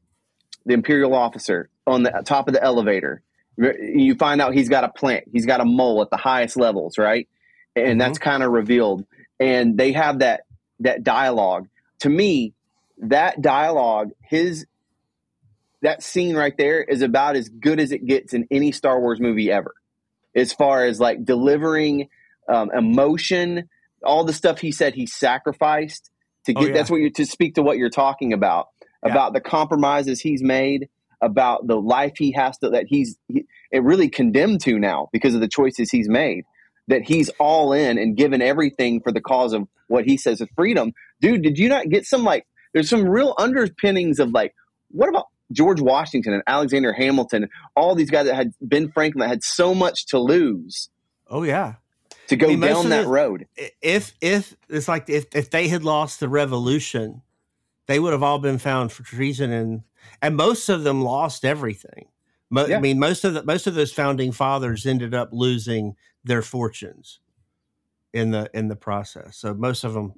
the Imperial officer on the top of the elevator, you find out he's got a plant, he's got a mole at the highest levels, right? And that's kind of revealed. And they have that dialogue. To me, that dialogue, that scene right there is about as good as it gets in any Star Wars movie ever, as far as like delivering. Emotion, all the stuff he said he sacrificed to get. That's what to speak to what you're talking about the compromises he's made, about the life he has to, that he's really condemned to now because of the choices he's made, that he's all in and given everything for the cause of what he says is freedom. Dude, did you not get some, like, there's some real underpinnings of, like, what about George Washington and Alexander Hamilton, all these guys that had Ben Franklin that had so much to lose. Oh yeah. To go down that road. If it's like if they had lost the revolution, they would have all been found for treason, and most of them lost everything. I mean, most of those founding fathers ended up losing their fortunes in the process. So most of them,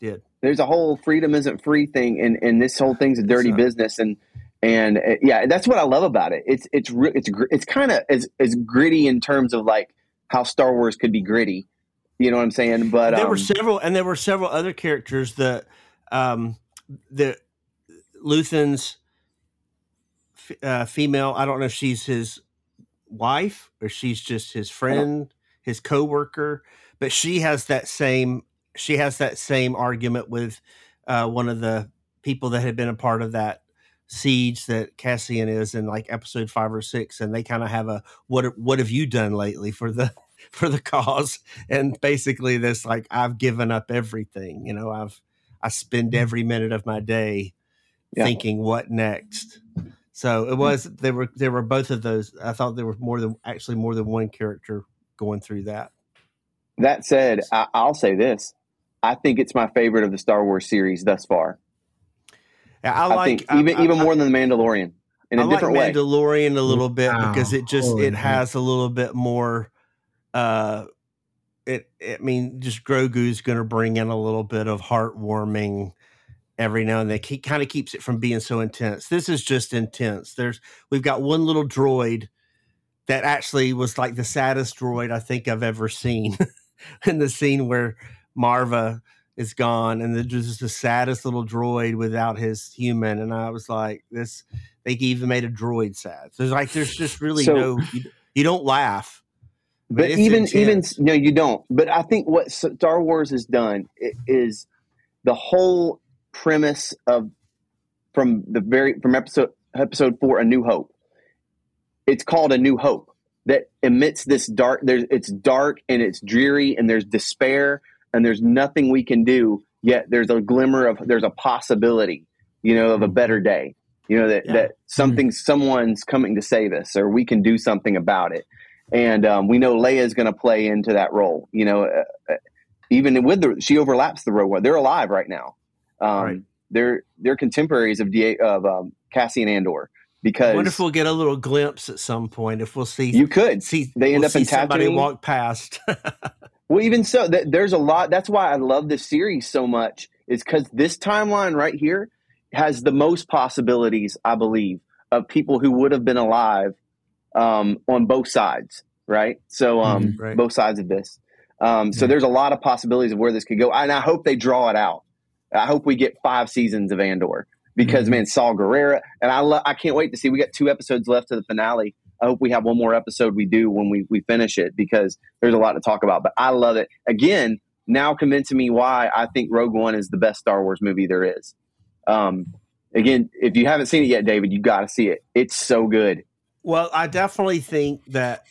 did. There's a whole freedom isn't free thing, and this whole thing's a dirty business, and yeah, that's what I love about it. It's kind of as gritty in terms of like. How Star Wars could be gritty, you know what I'm saying? But there were several other characters that the Luthen's female. I don't know if she's his wife or she's just his friend, his coworker, but she has that same argument with one of the people that had been a part of that siege that Cassian is in, like episode 5 or 6, and they kind of have a what have you done lately for the cause, and basically this like I've given up everything, I spend every minute of my day thinking what next. So it was there were both of those. I thought there were more than one character going through that. That said, I'll say this: I think it's my favorite of the Star Wars series thus far. I think even more than The Mandalorian in a different way. Mandalorian a little bit because it has a little bit more. I mean, just Grogu's going to bring in a little bit of heartwarming every now and then. It kind of keeps it from being so intense. This is just intense. We've got one little droid that actually was like the saddest droid I think I've ever seen in the scene where Marva is gone and there's just the saddest little droid without his human. And I was like, this, they even made a droid sad. So it's like, there's just really you don't laugh. But no, you don't. But I think what Star Wars has done is the whole premise of from episode 4, A New Hope. It's called A New Hope. That emits this dark. It's dark and it's dreary and there's despair and there's nothing we can do. Yet there's a glimmer of there's a possibility, you know, of a better day. You know that something, someone's coming to save us, or we can do something about it. And we know Leia is going to play into that role. You know, even with she overlaps the Rogue One. They're alive right now. Right. They're contemporaries of Cassian Andor. Because I wonder if we'll get a little glimpse at some point. If we'll see, they end up in Tatooine. Somebody walk past. Well, even so, there's a lot. That's why I love this series so much. Is because this timeline right here has the most possibilities, I believe, of people who would have been alive. On both sides, right? So right. Both sides of this. So there's a lot of possibilities of where this could go. And I hope they draw it out. I hope we get 5 seasons of Andor because, man, Saw Gerrera. And I can't wait to see. We got 2 episodes left to the finale. I hope we have one more episode we do when we finish it because there's a lot to talk about. But I love it. Again, now convincing me why I think Rogue One is the best Star Wars movie there is. Again, if you haven't seen it yet, David, you got to see it. It's so good. Well, I definitely think that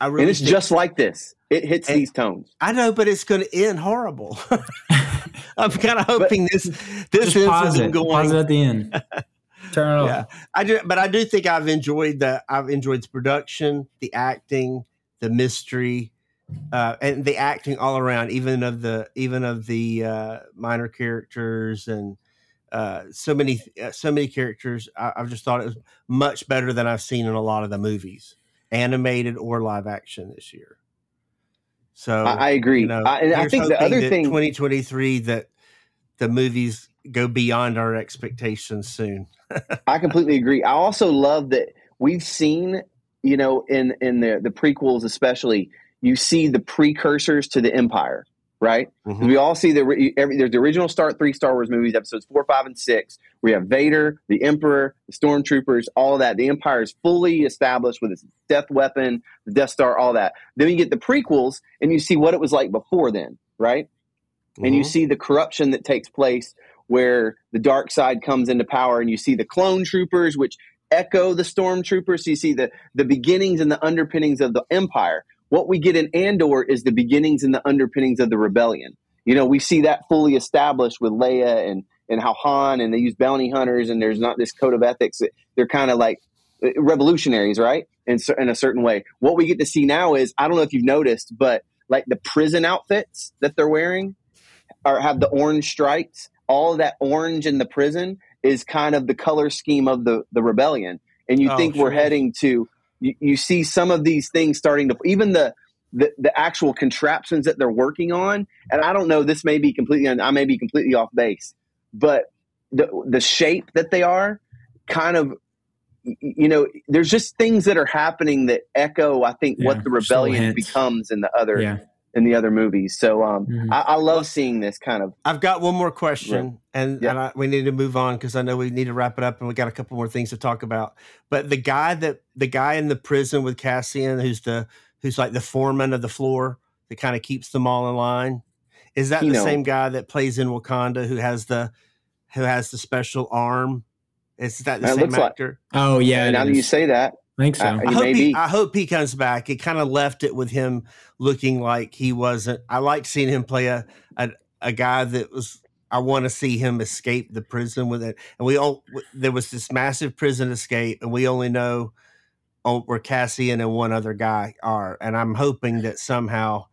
I really. And it's just like this. It hits these tones. I know, but it's going to end horrible. I'm kind of hoping this ends isn't going. Pause it at the end. Turn it off. But I do think I've enjoyed the production, the acting, the mystery, and the acting all around, even of the minor characters and. So many characters. I've just thought it was much better than I've seen in a lot of the movies, animated or live action this year. So I agree. You know, and I think the other thing, 2023, that the movies go beyond our expectations soon. I completely agree. I also love that we've seen, you know, in the prequels especially, you see the precursors to the Empire. Right? Mm-hmm. We all see there's the original 3 Star Wars movies, episodes 4, 5, and 6. We have Vader, the Emperor, the Stormtroopers, all that. The Empire is fully established with its death weapon, the Death Star, all that. Then you get the prequels and you see what it was like before then, right? Mm-hmm. And you see the corruption that takes place where the dark side comes into power and you see the clone troopers, which echo the Stormtroopers. So you see the beginnings and the underpinnings of the Empire. What we get in Andor is the beginnings and the underpinnings of the rebellion. You know, we see that fully established with Leia and how Han, and they use bounty hunters, and there's not this code of ethics. They're kind of like revolutionaries, right? In a certain way. What we get to see now is, I don't know if you've noticed, but like the prison outfits that they're wearing or have the orange stripes, all of that orange in the prison is kind of the color scheme of the rebellion. And you think we're heading to... You see some of these things starting to, even the actual contraptions that they're working on. And I don't know, this may be completely off base, but the shape that they are kind of, you know, there's just things that are happening that echo, I think, what the rebellion becomes in the other movies. So I love seeing this kind of. I've got one more question and we need to move on because I know we need to wrap it up and we got a couple more things to talk about. But the guy in the prison with Cassian, who's like the foreman of the floor that kind of keeps them all in line, is that the same guy that plays in Wakanda who has the special arm? Is that the same actor? Like, now that you say that. I think so. I hope he comes back. It kind of left it with him looking like he wasn't. I like seeing him play a guy that was. I want to see him escape the prison with it. And there was this massive prison escape, and we only know where Cassian and one other guy are. And I'm hoping that somehow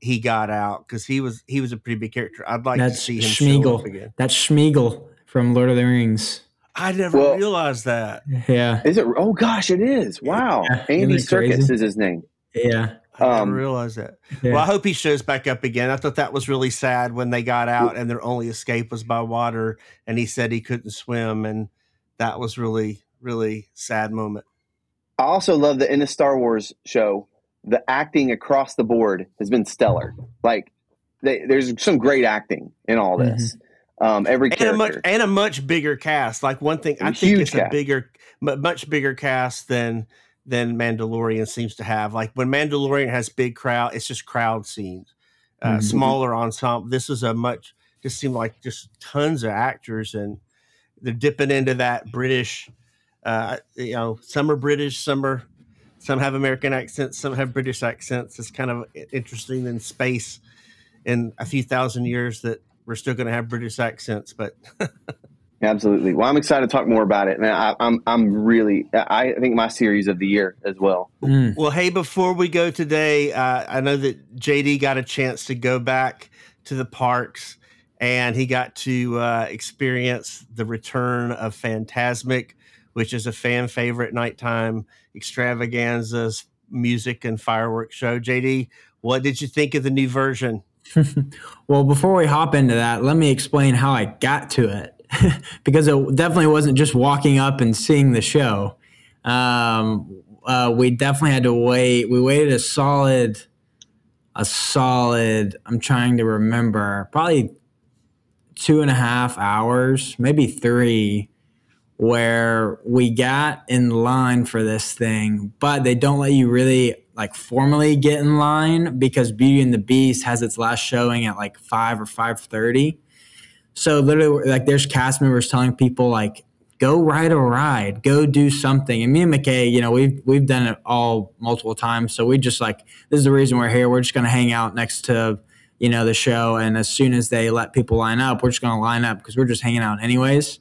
he got out because he was a pretty big character. I'd like to see him show up again. That's Schmeagle from Lord of the Rings. I never realized that. Yeah. Is it? Oh, gosh, it is. Wow. Yeah, Andy Serkis is his name. Yeah. I didn't realize that. Yeah. Well, I hope he shows back up again. I thought that was really sad when they got out and their only escape was by water, and he said he couldn't swim, and that was really, really sad moment. I also love that in a Star Wars show, the acting across the board has been stellar. Like, there's some great acting in all this. Mm-hmm. Every character. And a much bigger cast. Like, one thing, I think it's a much bigger cast than Mandalorian seems to have. Like, when Mandalorian has big crowd, it's just crowd scenes, mm-hmm. smaller ensemble. This is just seemed like just tons of actors, and they're dipping into that British, some are British, some have American accents, some have British accents. It's kind of interesting in space in a few thousand years that we're still going to have British accents, but absolutely. Well, I'm excited to talk more about it, and I think my series of the year as well. Mm. Well, hey, before we go today, I know that JD got a chance to go back to the parks, and he got to experience the return of Fantasmic, which is a fan favorite nighttime extravaganzas, music, and fireworks show. JD, what did you think of the new version? Well, before we hop into that, let me explain how I got to it. Because it definitely wasn't just walking up and seeing the show. We definitely had to wait. We waited a solid, I'm trying to remember, probably 2.5 hours, maybe 3, where we got in line for this thing. But they don't let you really formally get in line because Beauty and the Beast has its last showing at 5 or 5:30. So literally, there's cast members telling people, go ride a ride, go do something. And me and McKay, we've done it all multiple times. So we just this is the reason we're here. We're just going to hang out next to, the show. And as soon as they let people line up, we're just going to line up because we're just hanging out anyways.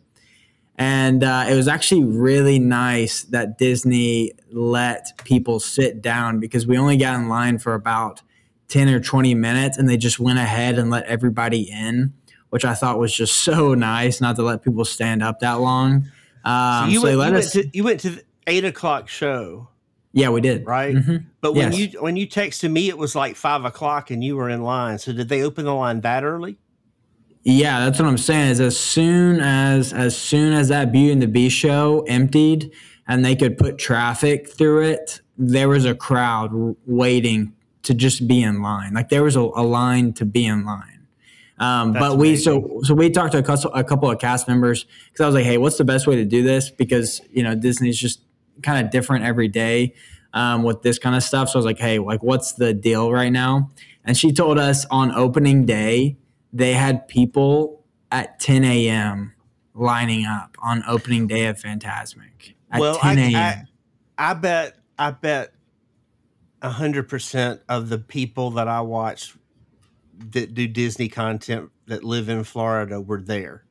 And it was actually really nice that Disney let people sit down because we only got in line for about 10 or 20 minutes. And they just went ahead and let everybody in, which I thought was just so nice not to let people stand up that long. You went to the 8:00 show. Yeah, we did. Right. Mm-hmm. But when you texted me, it was 5:00 and you were in line. So did they open the line that early? Yeah, that's what I'm saying is as soon as that Beauty and the Beast show emptied and they could put traffic through it, there was a crowd waiting to just be in line. There was a line to be in line. But we so we talked to a couple of cast members because I was like, hey, what's the best way to do this? Because Disney's just kind of different every day with this kind of stuff. So I was like, hey, what's the deal right now? And she told us on opening day they had people at 10 a.m. lining up on opening day of Fantasmic at 10 a.m. I bet 100% of the people that I watched that do Disney content that live in Florida were there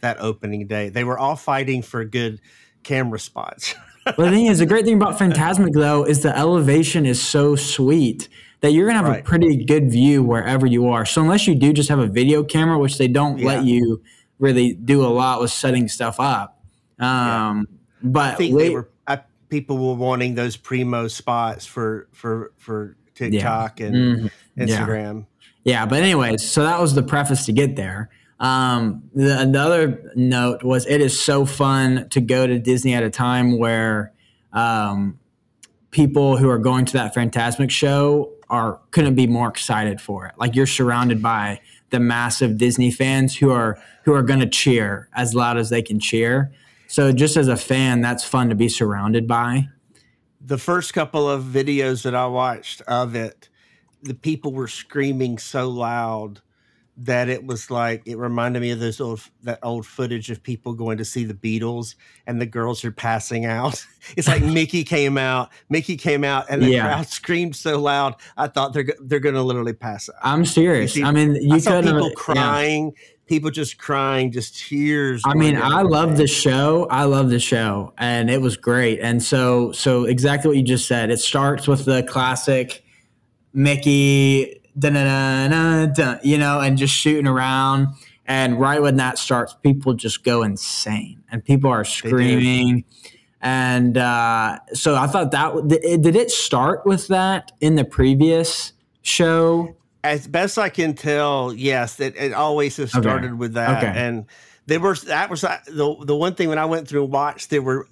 that opening day. They were all fighting for good camera spots. Well, the great thing about Fantasmic though is the elevation is so sweet that you're gonna have a pretty good view wherever you are. So unless you do just have a video camera, which they don't let you really do a lot with setting stuff up. But I think people were wanting those primo spots for TikTok and Instagram. Yeah. Yeah, but anyways, so that was the preface to get there. The other note was it is so fun to go to Disney at a time where people who are going to that Fantasmic show couldn't be more excited for it. You're surrounded by the massive Disney fans who are going to cheer as loud as they can cheer. So just as a fan, that's fun to be surrounded by. The first couple of videos that I watched of it, the people were screaming so loud that it was it reminded me of that old footage of people going to see the Beatles and the girls are passing out. It's Mickey came out and the crowd screamed so loud. I thought they're going to literally pass out. I'm serious. I saw people crying, people just crying, just tears. I love the show and it was great. And so exactly what you just said, it starts with the classic Mickey, and just shooting around. And right when that starts, people just go insane and people are screaming. And so I thought that did it start with that in the previous show? As best I can tell, yes, it always has started with that. Okay. And there were that was the one thing when I went through and watched, there were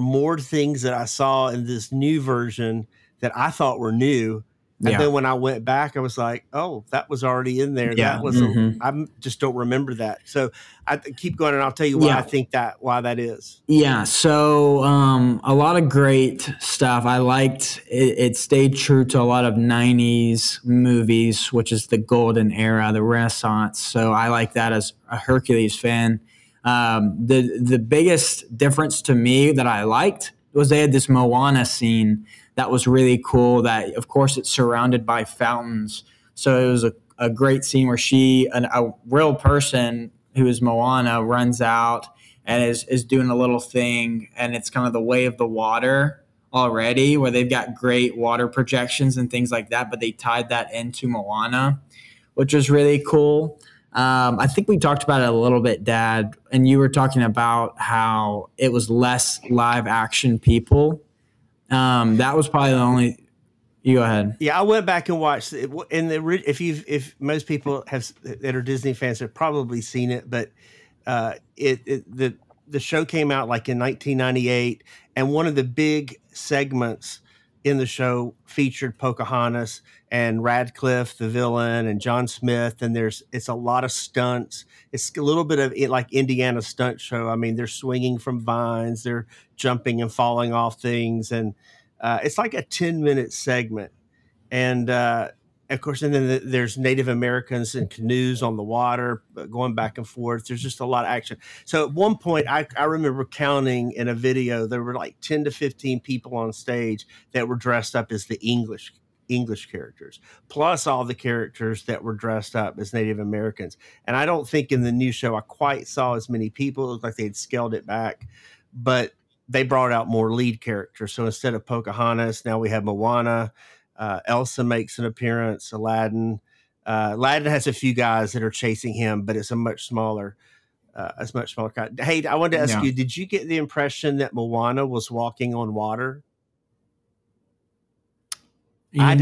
more things that I saw in this new version that I thought were new. And then when I went back, I was like, oh, that was already in there. Yeah. That was I just don't remember that. So I keep going, and I'll tell you why I think that, why that is. Yeah, so a lot of great stuff. I liked it. It stayed true to a lot of 90s movies, which is the golden era, the Renaissance. So I like that as a Hercules fan. The biggest difference to me that I liked was they had this Moana scene that was really cool. That, of course, it's surrounded by fountains. So it was a great scene where she, a real person who is Moana, runs out and is doing a little thing. And it's kind of the way of the water already, where they've got great water projections and things like that. But they tied that into Moana, which was really cool. I think we talked about it a little bit, Dad, and you were talking about how it was less live action people. That was probably the only. You go ahead. Yeah, I went back and watched it. And if most people have that are Disney fans have probably seen it, but the show came out like in 1998, and one of the big segments in the show featured Pocahontas and Radcliffe, the villain, and John Smith. And it's a lot of stunts. It's a little bit of it, like Indiana stunt show. I mean, they're swinging from vines, they're jumping and falling off things. And it's like a 10-minute segment. And of course, and then there's Native Americans in canoes on the water going back and forth. There's just a lot of action. So at one point, I remember counting in a video, there were like 10 to 15 people on stage that were dressed up as the English characters, plus all the characters that were dressed up as Native Americans. And I don't think in the new show I quite saw as many people. It looked like they had scaled it back, but they brought out more lead characters. So instead of Pocahontas, now we have Moana. Elsa makes an appearance. Aladdin has a few guys that are chasing him, but it's a much smaller guy. Hey, I wanted to ask you, did you get the impression that Moana was walking on water? I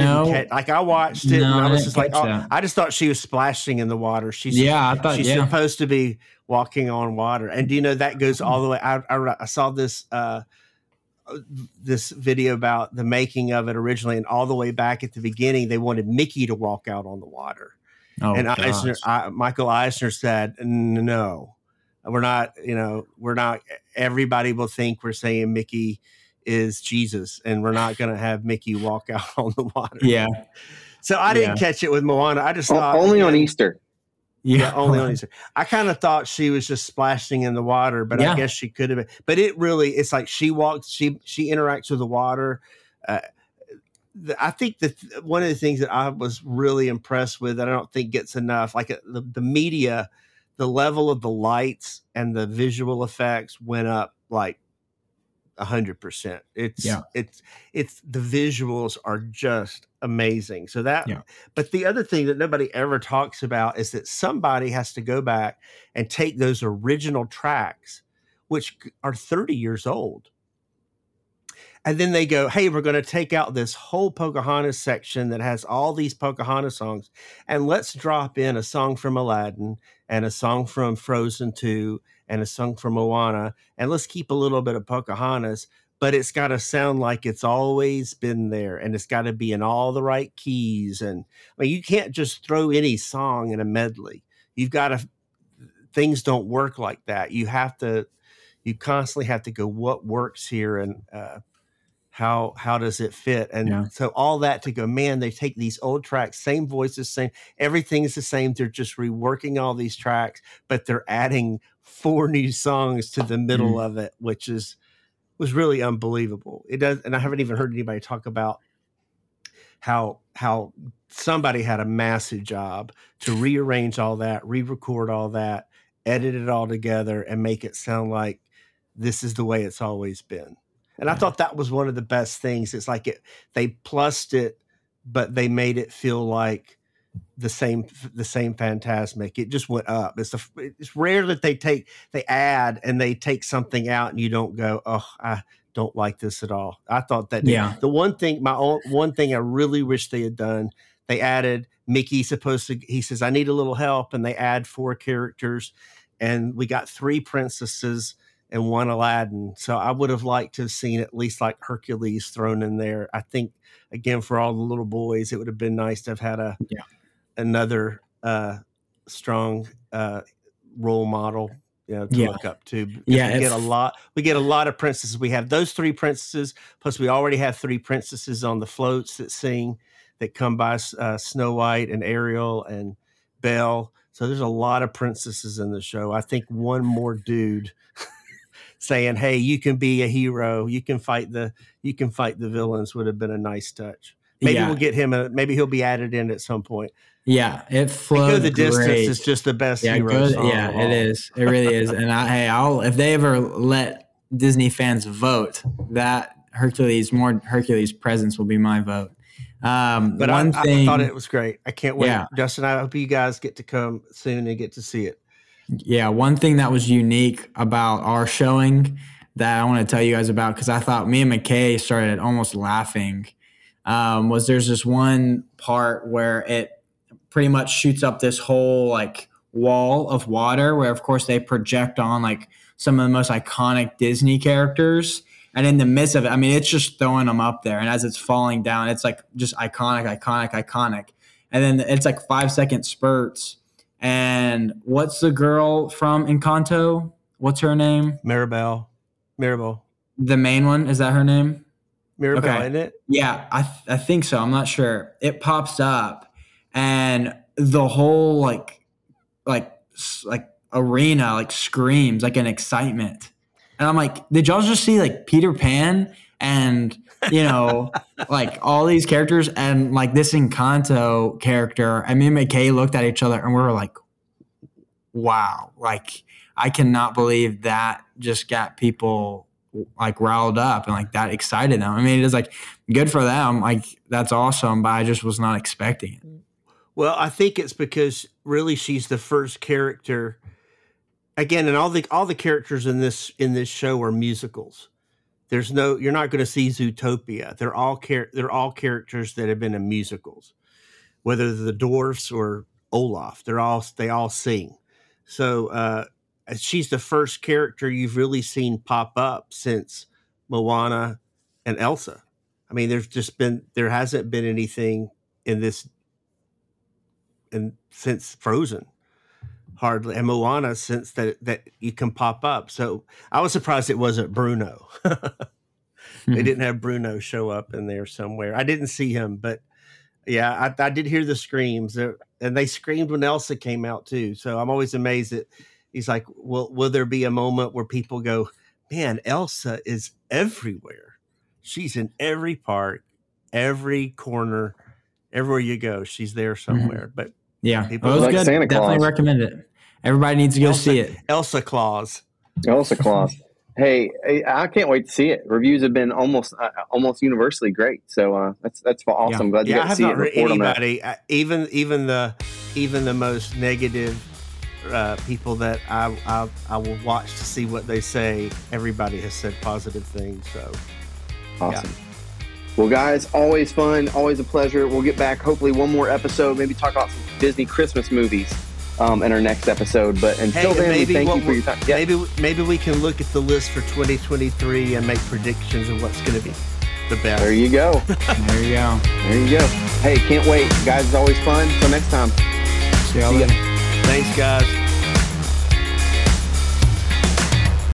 watched it, and I was just like, I just thought she was splashing in the water. She's supposed to be walking on water. And do you know that goes all the way? I saw this video about the making of it originally, and all the way back at the beginning, they wanted Mickey to walk out on the water. Oh, and Michael Eisner said, no, we're not, everybody will think we're saying Mickey is Jesus, and we're not going to have Mickey walk out on the water. Yeah. So I didn't catch it with Moana. I just thought only on Easter. Yeah, only on Easter. I kind of thought she was just splashing in the water, but I guess she could have been. But it really, it's like she walks, she interacts with the water. I think that one of the things that I was really impressed with, that I don't think gets enough, like the media, the level of the lights and the visual effects went up like 100%. It's the visuals are just amazing. So but the other thing that nobody ever talks about is that somebody has to go back and take those original tracks, which are 30 years old. And then they go, hey, we're going to take out this whole Pocahontas section that has all these Pocahontas songs, and let's drop in a song from Aladdin and a song from Frozen 2 and a song from Moana, and let's keep a little bit of Pocahontas, but it's got to sound like it's always been there, and it's got to be in all the right keys. And I mean, you can't just throw any song in a medley. You've got to, things don't work like that. You constantly have to go, what works here, and how does it fit? And so all that to go, man, they take these old tracks, same voices, same, everything's the same. They're just reworking all these tracks, but they're adding 4 new songs to the middle of it, which was really unbelievable. It does. And I haven't even heard anybody talk about how somebody had a massive job to rearrange all that, re-record all that, edit it all together, and make it sound like this is the way it's always been. And I thought that was one of the best things. It's like they plussed it, but they made it feel like the same Fantasmic. It just went up. It's rare that they add and take something out and you don't go, oh, I don't like this at all. I thought that the one thing, I really wish they had done, they added Mickey's he says, I need a little help. And they add 4 characters and we got 3 princesses and 1 Aladdin. So I would have liked to have seen at least like Hercules thrown in there. I think again, for all the little boys, it would have been nice to have had another strong role model, to look up to. We get a lot. We get a lot of princesses. We have those 3 princesses, plus we already have 3 princesses on the floats that sing, that come by Snow White and Ariel and Belle. So there's a lot of princesses in the show. I think one more dude saying, "Hey, you can be a hero. You can fight the villains" would have been a nice touch. Maybe we'll get him. Maybe he'll be added in at some point. Yeah, it flowed the distance. It's just the best hero song. Yeah, it is. It really is. And I'll if they ever let Disney fans vote, that Hercules presence will be my vote. But I thought it was great. I can't wait. Yeah. Dustin, I hope you guys get to come soon and get to see it. Yeah, one thing that was unique about our showing that I want to tell you guys about, because I thought me and McKay started almost laughing, was there's this one part where it pretty much shoots up this whole like wall of water where, of course, they project on like some of the most iconic Disney characters. And in the midst of it, I mean, it's just throwing them up there. And as it's falling down, it's like just iconic, iconic, iconic. And then it's like 5-second spurts. And what's the girl from Encanto? What's her name? Mirabel. The main one? Is that her name? Mirabel, okay. Isn't it? Yeah, I think so. I'm not sure. It pops up. And the whole like arena like screams like an excitement. And I'm like, did y'all just see like Peter Pan and, like all these characters and like this Encanto character? I mean, McKay looked at each other and we were like, wow, like I cannot believe that just got people like riled up and like that excited them. I mean, it is like good for them. Like that's awesome. But I just was not expecting it. Well, I think it's because really she's the first character. Again, and all the characters in this show are musicals. You're not going to see Zootopia. They're all characters that have been in musicals, whether the dwarfs or Olaf. They all sing. So she's the first character you've really seen pop up since Moana and Elsa. I mean, there hasn't been anything in this, since Frozen. Hardly, and Moana since that you can pop up. So I was surprised it wasn't Bruno. They didn't have Bruno show up in there somewhere. I didn't see him, but yeah, I did hear the screams, and they screamed when Elsa came out too. So I'm always amazed that he's like, will there be a moment where people go, man, Elsa is everywhere. She's in every park, every corner, everywhere you go, she's there somewhere. But yeah, it was good. Santa Claus. Definitely recommend it. Everybody needs to go see it. Elsa Claus. Hey, I can't wait to see it. Reviews have been almost universally great. So that's awesome. Glad you got to see it. And report anybody, on that. Even the most negative people that I will watch to see what they say. Everybody has said positive things. So awesome. Yeah. Well, guys, always fun, always a pleasure. We'll get back, hopefully, one more episode, maybe talk about some Disney Christmas movies in our next episode. But until then, thank you for your time. Yeah. Maybe we can look at the list for 2023 and make predictions of what's going to be the best. There you go. There you go. Hey, can't wait. Guys, it's always fun. Till next time. See you later. Thanks, guys.